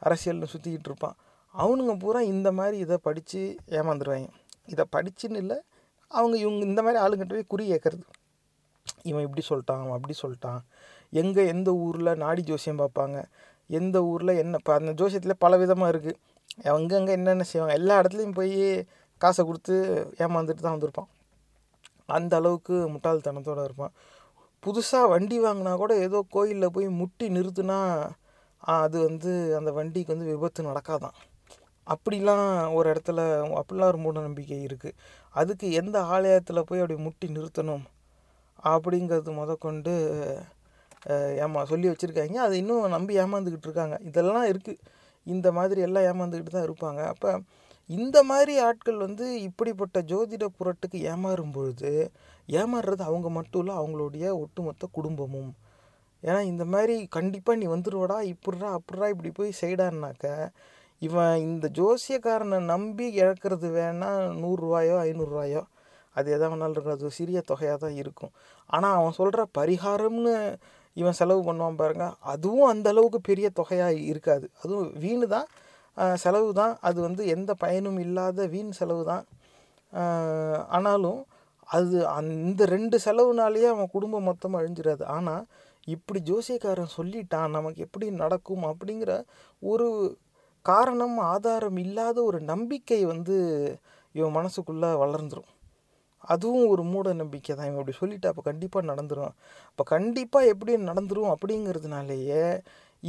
அரசியலில் சுற்றிக்கிட்டு இருப்பான். அவனுங்க பூரா இந்த மாதிரி இதை படித்து ஏமாந்துடுவாங்க. இதை படிச்சுன்னு இல்லை, இவங்க இந்த மாதிரி ஆளுங்கிட்ட போய் குறி கேட்குறது, இவன் இப்படி சொல்லிட்டான் அவன் அப்படி சொல்லிட்டான், எங்கே எந்த ஊரில் நாடி ஜோசியம் பார்ப்பாங்க, எந்த ஊரில் என்ன, இப்போ அந்த ஜோசியத்தில் பல விதமாக இருக்குது, எங்கெங்கே என்னென்ன செய்வாங்க, எல்லா இடத்துலையும் போய் காசை கொடுத்து ஏமாந்துட்டு தான் வந்திருப்பான். அந்த அளவுக்கு முட்டாள்தனத்தோடு இருப்பான். புதுசாக வண்டி வாங்கினா கூட ஏதோ கோயிலில் போய் முட்டி நிறுத்துனா அது அந்த வண்டிக்கு விபத்து நடக்காதான். அப்படிலாம் ஒரு இடத்துல அப்படிலாம் ஒரு மூட நம்பிக்கை இருக்குது. அதுக்கு எந்த ஆலயத்தில் போய் அப்படி முட்டி நிறுத்தணும் அப்படிங்கிறது முதற்கொண்டு சொல்லி வச்சுருக்காங்க. அது இன்னும் நம்பி ஏமாந்துக்கிட்டு இருக்காங்க. இதெல்லாம் இருக்குது, இந்த மாதிரி எல்லாம் ஏமாந்துக்கிட்டு தான் இருப்பாங்க. அப்போ இந்த மாதிரி ஆட்கள் இப்படிப்பட்ட ஜோதிட புரட்டுக்கு ஏமாறும் பொழுது ஏமாறுறது அவங்க மட்டும் இல்லை, அவங்களுடைய ஒட்டுமொத்த குடும்பமும். ஏன்னா இந்த மாதிரி கண்டிப்பாக நீ வந்துடுவடா, இப்படிரா அப்படிரா இப்படி போய் செய்டான்னாக்க இவன் இந்த ஜோசியக்காரனை நம்பி இழக்கிறது வேணால் 100 ரூபாயோ 500 ரூபாயோ அது எதாக வேணாலும் இருக்கும், அது சிறிய தொகையாக தான் இருக்கும். ஆனால் அவன் சொல்கிற பரிகாரம்னு இவன் செலவு பண்ணுவான் பாருங்க, அதுவும் அந்தளவுக்கு பெரிய தொகையாக இருக்காது. அதுவும் வீணு தான், செலவு தான், அது எந்த பயனும் இல்லாத வீண் செலவு தான். ஆனாலும் அது அந்த 2 செலவுனாலேயே அவன் குடும்பம் மொத்தமாக அழிஞ்சிடாது. ஆனால் இப்படி ஜோசியக்காரன் சொல்லிட்டான் நமக்கு எப்படி நடக்கும் அப்படிங்கிற ஒரு காரணம் ஆதாரம் இல்லாத ஒரு நம்பிக்கை இவன் மனசுக்குள்ளே வளர்ந்துடும். அதுவும் ஒரு மூட நம்பிக்கை தான். இவன் அப்படி சொல்லிவிட்டு அப்போ கண்டிப்பாக நடந்துடும், அப்போ கண்டிப்பாக எப்படி நடந்துடும் அப்படிங்கிறதுனாலேயே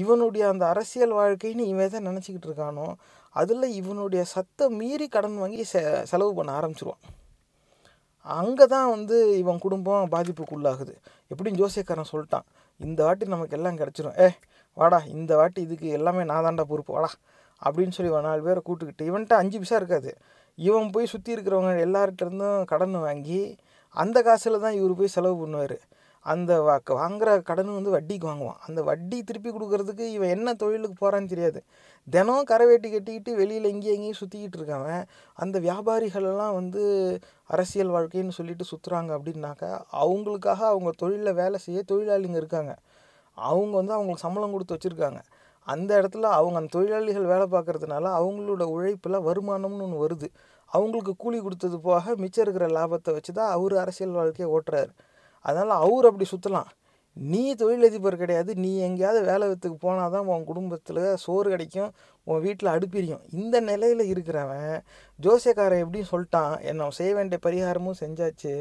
இவனுடைய அந்த அரசியல் வாழ்க்கைன்னு இவன் தான் நினச்சிக்கிட்டு இருக்கானோ, அதில் இவனுடைய சத்தை மீறி கடன் வாங்கி செலவு பண்ண ஆரம்பிச்சிருவான். அங்கே தான் வந்து இவன் குடும்பம் பாதிப்புக்குள்ளாகுது. எப்படின்னு ஜோசியக்காரன் சொல்லிட்டான், இந்த வாட்டி நமக்கு எல்லாம் கிடச்சிரும், ஏ வாடா இந்த வாட்டி இதுக்கு எல்லாமே நான் தாண்டா பொறுப்பு வாடா அப்படின்னு சொல்லி இவன் 4 பேரை கூட்டுக்கிட்டு, இவன்ட்ட 5 பைசா இருக்காது, இவன் போய் சுற்றி இருக்கிறவங்க எல்லார்கிட்டருந்தும் கடன் வாங்கி அந்த காசில் தான் இவர் போய் செலவு பண்ணுவார். அந்த வாங்குகிற கடன் வந்து வட்டிக்கு வாங்குவான். அந்த வட்டி திருப்பி கொடுக்கறதுக்கு இவன் என்ன தொழிலுக்கு போகிறான்னு தெரியாது. தினம் கரவேட்டி கட்டிக்கிட்டு வெளியில் எங்கேயும் சுற்றிக்கிட்டு இருக்கான். அந்த வியாபாரிகளெல்லாம் வந்து அரசியல் வாழ்க்கைன்னு சொல்லிட்டு சுற்றுறாங்க. அப்படின்னாக்கா அவங்களுக்காக அவங்க தொழிலில் வேலை செய்ய தொழிலாளிங்க இருக்காங்க. அவங்க வந்து அவங்களுக்கு சம்பளம் கொடுத்து வச்சுருக்காங்க. அந்த இடத்துல அவங்க அந்த தொழிலாளிகள் வேலை பார்க்குறதுனால அவங்களோட உழைப்பில் வருமானம்னு ஒன்று வருது. அவங்களுக்கு கூலி கொடுத்தது போக மிச்சம் இருக்கிற லாபத்தை வச்சு தான் அவர் அரசியல் வாழ்க்கையை ஓட்டுறாரு. அதனால் அவர் அப்படி சுற்றலாம். நீ தொழிலதிபர் கிடையாது, நீ எங்கேயாவது வேலை வித்துக்கு போனால் தான் உன் குடும்பத்தில் சோறு கிடைக்கும், உன் வீட்டில் அடுப்பிரியும். இந்த நிலையில் இருக்கிறவன் ஜோசியக்காரன் எப்படின்னு சொல்லிட்டான், என்ன செய்ய வேண்டிய பரிகாரமும் செஞ்சாச்சு,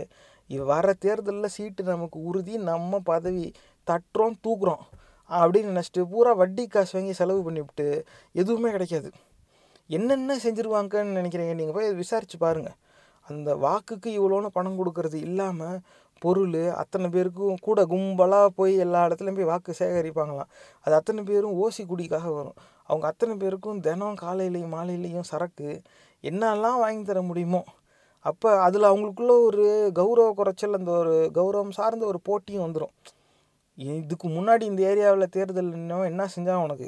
வர தேர்தலில் சீட்டு நமக்கு உறுதி, நம்ம பதவி தட்டுறோம் தூக்குறோம் அப்படின்னு நினச்சிட்டு பூரா வட்டி காசு வாங்கி செலவு பண்ணிவிட்டு எதுவுமே கிடைக்காது. என்னென்ன செஞ்சுருவாங்கன்னு நினைக்கிறீங்க? நீங்கள் போய் விசாரித்து பாருங்கள். அந்த வாக்குக்கு இவ்வளோன்னு பணம் கொடுக்கறது இல்லாமல் பொருள் அத்தனை பேருக்கும் கூட கும்பலாக போய் எல்லா இடத்துலையும் போய் வாக்கு சேகரிப்பாங்களாம். அது அத்தனை பேரும் ஓசி குடிக்காக வரும். அவங்க அத்தனை பேருக்கும் தினம் காலையிலையும் மாலையிலையும் சரக்கு என்னெல்லாம் வாங்கி தர முடியுமோ. அப்போ அதில் அவங்களுக்குள்ள ஒரு கௌரவ குறைச்சல், அந்த ஒரு கௌரவம் சார்ந்த ஒரு போட்டியும் வந்துடும். இதுக்கு முன்னாடி இந்த ஏரியாவில் தேர்தல் நின்னவன் என்ன செஞ்சான் உனக்கு,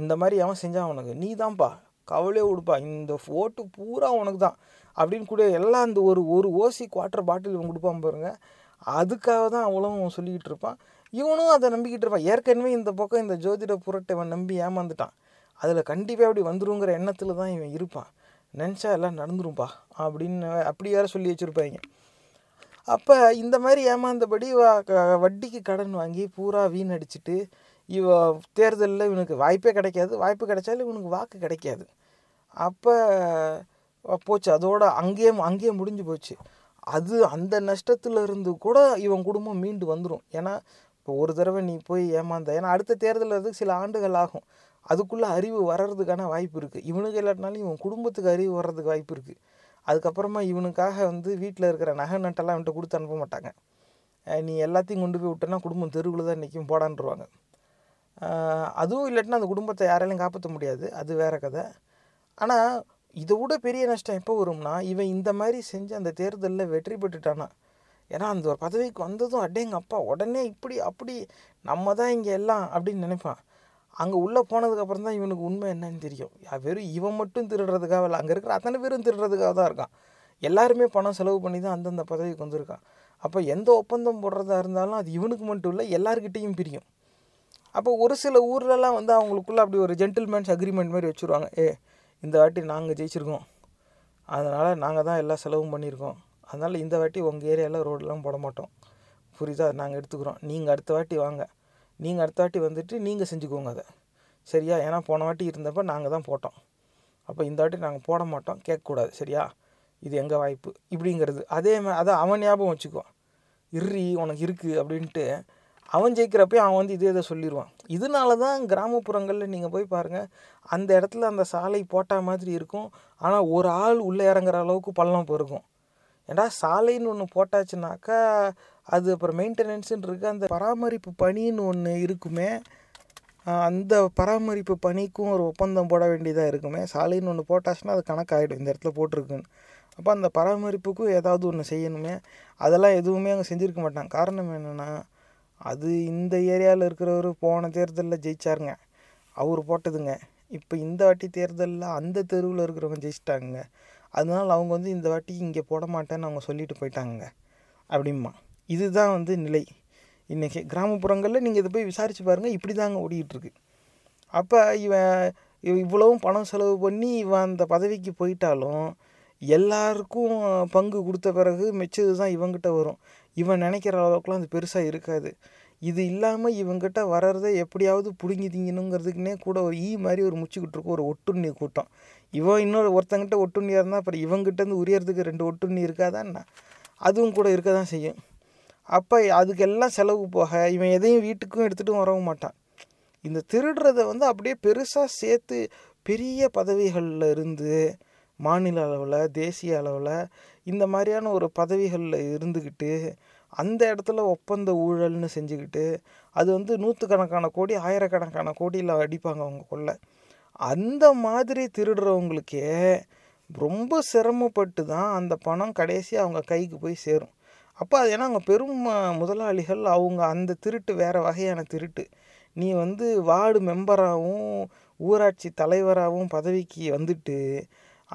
இந்த மாதிரி அவன் செஞ்சான் உனக்கு, நீ தான்ப்பா கவலையே விடுப்பா, இந்த ஓட்டு பூரா உனக்கு தான் அப்படின்னு கூட எல்லாம் அந்த ஒரு ஓசி குவாட்டர் பாட்டில் இவன் கொடுப்பான் பாருங்க. அதுக்காக தான் அவ்வளவும் சொல்லிக்கிட்டு இருப்பான். இவனும் அதை நம்பிக்கிட்டு இருப்பான். ஏற்கனவே இந்த பக்கம் இந்த ஜோதிட புரட்டை இவன் நம்பி ஏமாந்துட்டான். அதில் கண்டிப்பாக அப்படி வந்துருங்கிற எண்ணத்தில் தான் இவன் இருப்பான். நினச்சா எல்லாம் நடந்துரும்பா அப்படின்னு அப்படி வேறு சொல்லி வச்சுருப்பாங்க. அப்போ இந்த மாதிரி ஏமாந்தபடி வட்டிக்கு கடன் வாங்கி பூரா வீணடிச்சிட்டு இவ தேர்தலில் இவனுக்கு வாய்ப்பே கிடைக்காது. வாய்ப்பு கிடைச்சாலும் இவனுக்கு வாக்கு கிடைக்காது. அப்போ போச்சு, அதோட அங்கேயே முடிஞ்சு போச்சு. அது அந்த நஷ்டத்துலேருந்து கூட இவன் குடும்பம் மீண்டு வந்துடும். ஏன்னா இப்போ ஒரு தடவை நீ போய் ஏமாந்த, ஏன்னா அடுத்த தேர்தல் வரதுக்கு சில ஆண்டுகள் ஆகும், அதுக்குள்ளே அறிவு வர்றதுக்கான வாய்ப்பு இருக்குது. இவனுக்கு இல்லாட்டினாலும் இவன் குடும்பத்துக்கு அறிவு வர்றதுக்கு வாய்ப்பு இருக்குது. அதுக்கப்புறமா இவனுக்காக வந்து வீட்டில் இருக்கிற நகை நட்டெல்லாம் அவன்கிட்ட கொடுத்து அனுப்ப மாட்டாங்க. நீ எல்லாத்தையும் கொண்டு போய் விட்டேன்னா குடும்பம் தெருவில் தான் நிற்கும் போடான்ருவாங்க. அதுவும் இல்லாட்டினா அந்த குடும்பத்தை யாராலையும் காப்பாற்ற முடியாது, அது வேறு கதை. ஆனால் இதை விட பெரிய நஷ்டம் எப்போ வரும்னா, இவன் இந்த மாதிரி செஞ்சு அந்த தேர்தலில் வெற்றி பெற்றுட்டானா. ஏன்னா அந்த ஒரு பதவிக்கு வந்ததும் அடேங்க அப்பா உடனே இப்படி அப்படி நம்ம தான் இங்கே எல்லாம் அப்படின்னு நினைப்பான். அங்கே உள்ளே போனதுக்கப்புறம் தான் இவனுக்கு உண்மை என்னன்னு தெரியும். வெறும் இவன் மட்டும் திருடுறதுக்காக இல்லை, அங்கே இருக்கிற அத்தனை பேரும் திருடுறதுக்காக தான் இருக்கான். எல்லாருமே பணம் செலவு பண்ணி தான் அந்தந்த பதவிக்கு வந்திருக்கான். அப்போ எந்த ஒப்பந்தம் போடுறதா இருந்தாலும் அது இவனுக்கு மட்டும் இல்லை, எல்லாருக்கிட்டேயும் பிரியும். அப்போ ஒரு சில ஊர்லலாம் வந்து அவங்களுக்குள்ளே அப்படி ஒரு ஜென்டில்மேன்ஸ் அக்ரிமெண்ட் மாதிரி வச்சுருவாங்க. இந்த வாட்டி நாங்கள் ஜெயிச்சிருக்கோம், அதனால் நாங்கள் தான் எல்லா செலவும் பண்ணியிருக்கோம், அதனால் இந்த வாட்டி உங்கள் ஏரியாவில் ரோடெலாம் போட மாட்டோம், புரியுதா, நாங்கள் எடுத்துக்கிறோம், நீங்கள் அடுத்த வாட்டி வாங்க, நீங்கள் அடுத்த வாட்டி வந்துட்டு நீங்கள் செஞ்சுக்கோங்க அதை, சரியா, ஏன்னா போன வாட்டி இருந்தப்போ நாங்கள் தான் போட்டோம், அப்போ இந்த வாட்டி நாங்கள் போட மாட்டோம், கேட்கக்கூடாது, சரியா, இது எங்கள் வாய்ப்பு இப்படிங்கிறது. அதை அவன் ஞாபகம் வச்சுக்குவான், இறி உனக்கு இருக்குது அப்படின்ட்டு. அவன் ஜெயிக்கிறப்பையும் அவன் வந்து இதே இதை சொல்லிடுவான். இதனால தான் கிராமப்புறங்களில் நீங்கள் போய் பாருங்கள், அந்த இடத்துல அந்த சாலை போட்டா மாதிரி இருக்கும், ஆனால் ஒரு ஆள் உள்ளே இறங்குற அளவுக்கு பள்ளம் போயிருக்கும். ஏன்னா சாலைன்னு ஒன்று போட்டாச்சுனாக்கா அது அப்புறம் மெயின்டெனன்ஸுன்னு இருக்குது, அந்த பராமரிப்பு பணின்னு ஒன்று இருக்குமே, அந்த பராமரிப்பு பணிக்கும் ஒரு ஒப்பந்தம் போட வேண்டியதாக இருக்குமே. சாலைன்னு ஒன்று போட்டாச்சுன்னா அது கணக்காகிடும் இந்த இடத்துல போட்டிருக்குன்னு. அப்போ அந்த பராமரிப்புக்கும் ஏதாவது ஒன்று செய்யணுமே, அதெல்லாம் எதுவுமே அங்கே செஞ்சுருக்க மாட்டாங்க. காரணம் என்னென்னா, அது இந்த ஏரியாவில் இருக்கிறவர் போன தேர்தலில் ஜெயிச்சாருங்க, அவர் போட்டதுங்க, இப்போ இந்த வாட்டி தேர்தலில் அந்த தெருவில் இருக்கிறவங்க ஜெயிச்சிட்டாங்க, அதனால் அவங்க வந்து இந்த வாட்டி இங்கே போட மாட்டேன்னு அவங்க சொல்லிட்டு போயிட்டாங்க அப்படிமா. இதுதான் வந்து நிலை இன்றைக்கி கிராமப்புறங்களில். நீங்கள் இதை போய் விசாரித்து பாருங்கள், இப்படி தாங்க ஓடிக்கிட்டுருக்கு. அப்போ இவன் இவ்வளவும் பணம் செலவு பண்ணி இவன் அந்த பதவிக்கு போயிட்டாலும் எல்லாருக்கும் பங்கு கொடுத்த பிறகு மிச்சது தான் இவங்கிட்ட வரும். இவன் நினைக்கிற அளவுக்குலாம் அது பெருசாக இருக்காது. இது இல்லாமல் இவங்கிட்ட வர்றதை எப்படியாவது பிடுங்கி திங்கணுங்கிறதுக்குன்னே கூட ஒரு ஈ மாதிரி ஒரு முச்சிக்கிட்டுருக்கும் ஒரு ஒட்டுண்ணி கூட்டம். இவன் இன்னொரு ஒருத்தங்கிட்ட ஒட்டுண்ணியாக இருந்தால் அப்புறம் இவங்கிட்டேருந்து உரியறதுக்கு 2 ஒட்டுண்ணி இருக்காதான்னா அதுவும் கூட இருக்க தான் செய்யும். அப்போ அதுக்கெல்லாம் செலவு போக இவன் எதையும் வீட்டுக்கும் எடுத்துகிட்டும் வரவும் மாட்டான். இந்த திருடுறதை வந்து அப்படியே பெருசாக சேர்த்து பெரிய பதவிகளில் இருந்து மாநில அளவில், தேசிய அளவில் இந்த மாதிரியான ஒரு பதவிகளில் இருந்துக்கிட்டு அந்த இடத்துல ஒப்பந்த ஊழல்னு செஞ்சுக்கிட்டு அது வந்து நூற்றுக்கணக்கான கோடி, ஆயிரக்கணக்கான கோடியில் அடிப்பாங்க அவங்க கொள்ள. அந்த மாதிரி திருடுறவங்களுக்கே ரொம்ப சிரமப்பட்டு தான் அந்த பணம் கடைசி அவங்க கைக்கு போய் சேரும். அப்போ அது ஏன்னா அவங்க பெரும் முதலாளிகள், அவங்க அந்த திருட்டு வேறு வகையான திருட்டு. நீ வந்து வார்டு மெம்பராகவும் ஊராட்சி தலைவராகவும் பதவிக்கு வந்துட்டு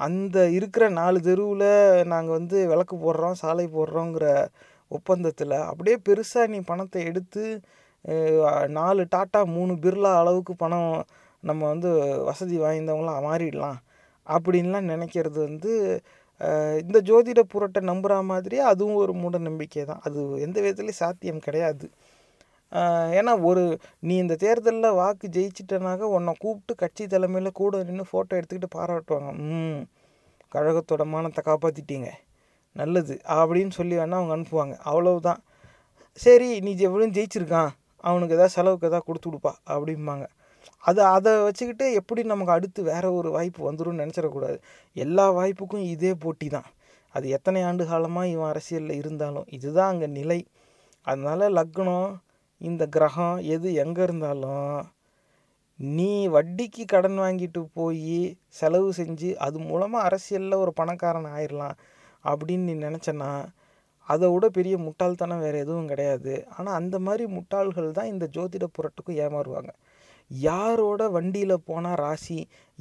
அந்த இருக்கிற 4 தெருவில் நாங்கள் வந்து விளக்கு போடுறோம், சாலை போடுறோங்கிற ஒப்பந்தத்தில் அப்படியே பெருசாக நீ பணத்தை எடுத்து 4 டாட்டா 3 பிர்லா அளவுக்கு பணம் நம்ம வந்து வசதி வாய்ந்தவங்களாம் மாறிடலாம் அப்படின்லாம் நினைக்கிறது வந்து இந்த ஜோதிட புரட்டை நம்புகிற மாதிரியே அதுவும் ஒரு மூட நம்பிக்கை தான். அது எந்த விதத்துலேயும் சாத்தியம் கிடையாது. ஏன்னா நீ இந்த தேர்தலில் வாக்கு ஜெயிச்சிட்டனாக உன்னை கூப்பிட்டு கட்சி தலைமையில் கூட நின்று ஃபோட்டோ எடுத்துக்கிட்டு பாராட்டுவாங்க. கழகத்தோட மானத்தை காப்பாற்றிட்டீங்க, நல்லது அப்படின்னு சொல்லி வேணால் அவங்க அனுப்புவாங்க. அவ்வளவுதான். சரி, நீ எவ்வளோன்னு ஜெயிச்சிருக்கான், அவனுக்கு எதாவது செலவுக்கு எதாவது கொடுத்து கொடுப்பா அப்படிம்பாங்க. அதை வச்சுக்கிட்டு எப்படி நமக்கு அடுத்து வேறு ஒரு வாய்ப்பு வந்துடும் நினச்சிடக்கூடாது. எல்லா வாய்ப்புக்கும் இதே போட்டி தான். அது எத்தனை ஆண்டு காலமாக இவன் அரசியலில் இருந்தாலும் இதுதான் அங்கே நிலை. அதனால் லக்னம், இந்த கிரகம் எது எங்கே இருந்தாலும் நீ வட்டிக்கு கடன் வாங்கிட்டு போய் செலவு செஞ்சு அது மூலமாக அரசியலில் ஒரு பணக்காரன் ஆயிடலாம் அப்படின்னு நீ நினச்சனா அதை விட பெரிய முட்டாள்தனம் வேறு எதுவும் கிடையாது. ஆனால் அந்த மாதிரி முட்டாள்கள் தான் இந்த ஜோதிட புரட்டுக்கும் ஏமாறுவாங்க. யாரோட வண்டியில் போனால் ராசி,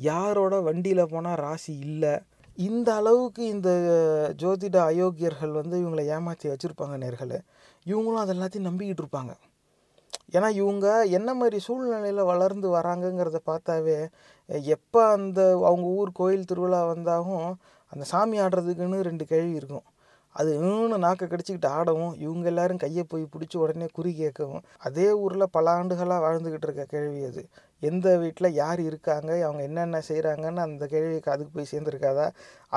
யாரோட வண்டியில் போனால் ராசி இல்லை, இந்த அளவுக்கு இந்த ஜோதிட அயோக்கியர்கள் வந்து இவங்களை ஏமாற்றி வச்சுருப்பாங்க நேர்களே. இவங்களும் அதெல்லாத்தையும் நம்பிக்கிட்டு இருப்பாங்க. ஏன்னா இவங்க என்ன மாதிரி சூழ்நிலையில் வளர்ந்து வராங்கங்கிறத பார்த்தாவே எப்போ அந்த அவங்க ஊர் கோயில் திருவிழா வந்தாலும் அந்த சாமி ஆடுறதுக்குன்னு 2 கேள்வி இருக்கும். அது இன்னும் நாக்கை கடிச்சிக்கிட்டு ஆடவும் இவங்க எல்லோரும் கையை போய் பிடிச்சி உடனே குறி கேட்கவும் அதே ஊரில் பல ஆண்டுகளாக வாழ்ந்துக்கிட்டு இருக்க கேள்வி அது. எந்த வீட்டில் யார் இருக்காங்க, அவங்க என்னென்ன செய்கிறாங்கன்னு அந்த கேள்விக்கு அதுக்கு போய் சேர்ந்துருக்காதா?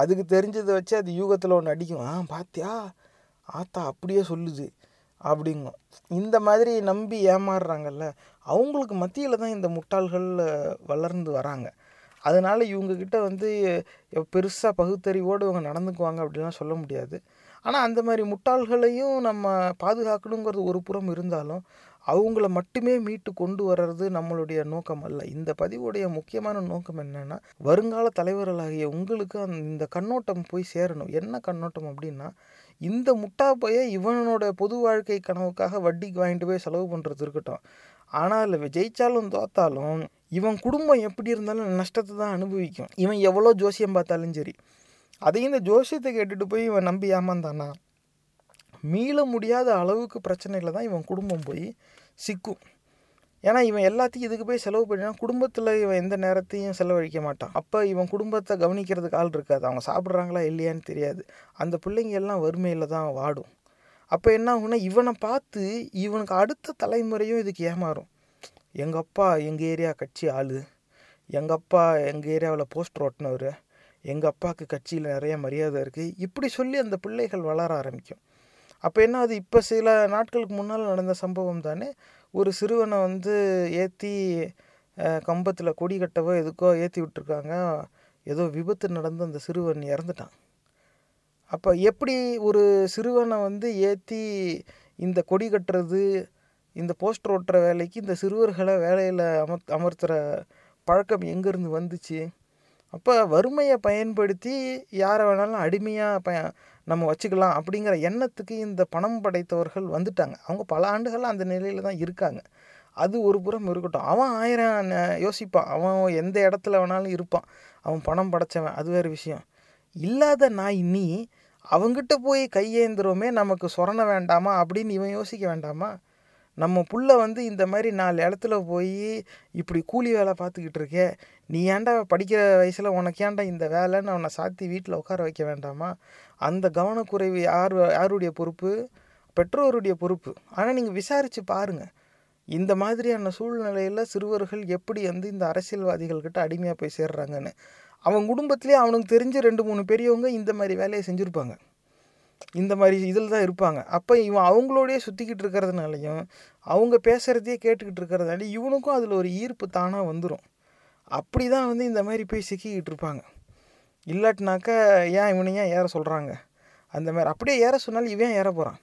அதுக்கு தெரிஞ்சதை வச்சு அது யூகத்தில் ஒன்று அடிக்கும். பார்த்தியா, ஆத்தா அப்படியே சொல்லுது அப்படிங்கும். இந்த மாதிரி நம்பி ஏமாறுறாங்கல்ல, அவங்களுக்கு மத்தியில் தான் இந்த முட்டாள்கள் வளர்ந்து வராங்க. அதனால் இவங்கக்கிட்ட வந்து பெருசாக பகுத்தறிவோடு இவங்க நடந்துக்குவாங்க அப்படிலாம் சொல்ல முடியாது. ஆனால் அந்த மாதிரி முட்டாள்களையும் நம்ம பாதுகாக்கணுங்கிறது ஒரு புறம் இருந்தாலும் அவங்கள மட்டுமே மீட்டு கொண்டு வர்றது நம்மளுடைய நோக்கம் அல்ல. இந்த பதிவுடைய முக்கியமான நோக்கம் என்னென்னா, வருங்கால தலைவர்களாகிய உங்களுக்கு இந்த கண்ணோட்டம் போய் சேரணும். என்ன கண்ணோட்டம் அப்படின்னா, இந்த முட்டாப்பையை இவனோட பொது வாழ்க்கை கனவுக்காக வட்டிக்கு வாங்கிட்டு போய் செலவு பண்ணுறது இருக்கட்டும், ஆனால் ஜெயித்தாலும் தோத்தாலும் இவன் குடும்பம் எப்படி இருந்தாலும் நஷ்டத்தை தான் அனுபவிக்கும். இவன் எவ்வளோ ஜோசியம் பார்த்தாலும் சரி. அதையும் இந்த ஜோசியத்தை கேட்டுட்டு போய் இவன் நம்பி ஏமாந்தானா மீள முடியாத அளவுக்கு பிரச்சனைகளை தான் இவன் குடும்பம் போய் சிக்கும். ஏன்னா இவன் எல்லாத்தையும் இதுக்கு போய் செலவு பண்ணினா குடும்பத்தில் இவன் எந்த நேரத்தையும் செலவழிக்க மாட்டான். அப்போ இவன் குடும்பத்தை கவனிக்கிறதுக்கு ஆள் இருக்காது. அவங்க சாப்பிட்றாங்களா இல்லையான்னு தெரியாது. அந்த பிள்ளைங்க எல்லாம் வறுமையில் தான் வாடும். அப்போ என்ன ஆகுனா, இவனை பார்த்து இவனுக்கு அடுத்த தலைமுறையும் இதுக்கு ஏமாறும். எங்கள் அப்பா எங்கள் ஏரியா கட்சி ஆள், எங்கள் அப்பா எங்கள் ஏரியாவில் போஸ்டர் ஓட்டினவர், எங்கள் அப்பாவுக்கு கட்சியில் நிறைய மரியாதை இருக்குது இப்படி சொல்லி அந்த பிள்ளைகள் வளர ஆரம்பிக்கும். அப்போ என்ன, அது இப்போ சில நாட்களுக்கு முன்னால் நடந்த சம்பவம் தானே. ஒரு சிறுவனை வந்து ஏற்றி கம்பத்தில் கொடி கட்டவோ எதுக்கோ ஏற்றி விட்டுருக்காங்க. ஏதோ விபத்து நடந்து அந்த சிறுவன் இறந்துட்டான். அப்போ எப்படி ஒரு சிறுவனை வந்து ஏற்றி இந்த கொடி கட்டுறது, இந்த போஸ்டர் ஓட்டுற வேலைக்கு இந்த சிறுவர்களை வேலையில் அமர்த்துகிற பழக்கம் எங்கேருந்து வந்துச்சு? அப்போ வறுமையை பயன்படுத்தி யாரை வேணாலும் அடிமையாக நம்ம வச்சுக்கலாம் அப்படிங்கிற எண்ணத்துக்கு இந்த பணம் படைத்தவர்கள் வந்துட்டாங்க. அவங்க பல ஆண்டுகளாக அந்த நிலையில் தான் இருக்காங்க. அது ஒரு புறம் இருக்கட்டும். அவன் 1000 யோசிப்பான். அவன் எந்த இடத்துல வேணாலும் இருப்பான். அவன் பணம் படைச்சவன், அது வேறு விஷயம். இல்லாத நாய் நீ அவங்ககிட்ட போய் கையேந்துருவோமே, நமக்கு சொரண வேண்டாமா அப்படின்னு இவன் யோசிக்க வேண்டாமா? நம்ம புள்ள வந்து இந்த மாதிரி 4 இடத்துல போய் இப்படி கூலி வேலை பார்த்துக்கிட்டு இருக்கே, நீ ஏன்டா படிக்கிற வயசில் உனக்கு ஏன்டா இந்த வேலைன்னு அவனை சாத்தி வீட்டில் உட்கார வைக்க வேண்டாமா? அந்த கவனக்குறைவு யாருடைய பொறுப்பு? பெற்றோருடைய பொறுப்பு. ஆனால் நீங்கள் விசாரித்து பாருங்கள், இந்த மாதிரியான சூழ்நிலையில் சிறுவர்கள் எப்படி வந்து இந்த அரசியல்வாதிகள்கிட்ட அடிமையாக போய் சேர்றாங்கன்னு. அவன் குடும்பத்துலேயே அவனுக்கு தெரிஞ்ச 2-3 பெரியவங்க இந்த மாதிரி வேலையை செஞ்சுருப்பாங்க, இந்த மாதிரி இதில் தான் இருப்பாங்க. அப்போ இவன் அவங்களோடய சுற்றிக்கிட்டு இருக்கிறதுனாலையும் அவங்க பேசுகிறதையே கேட்டுக்கிட்டு இருக்கிறதுனால இவனுக்கும் அதில் ஒரு ஈர்ப்பு தானாக வந்துடும். அப்படி தான் வந்து இந்த மாதிரி போய் சிக்கிக்கிட்டு இருப்பாங்க. இல்லாட்டினாக்கா ஏன் இவனை ஏன் ஏற சொல்கிறாங்க அந்த மாதிரி, அப்படியே ஏற சொன்னாலும் இவன் ஏற போகிறான்.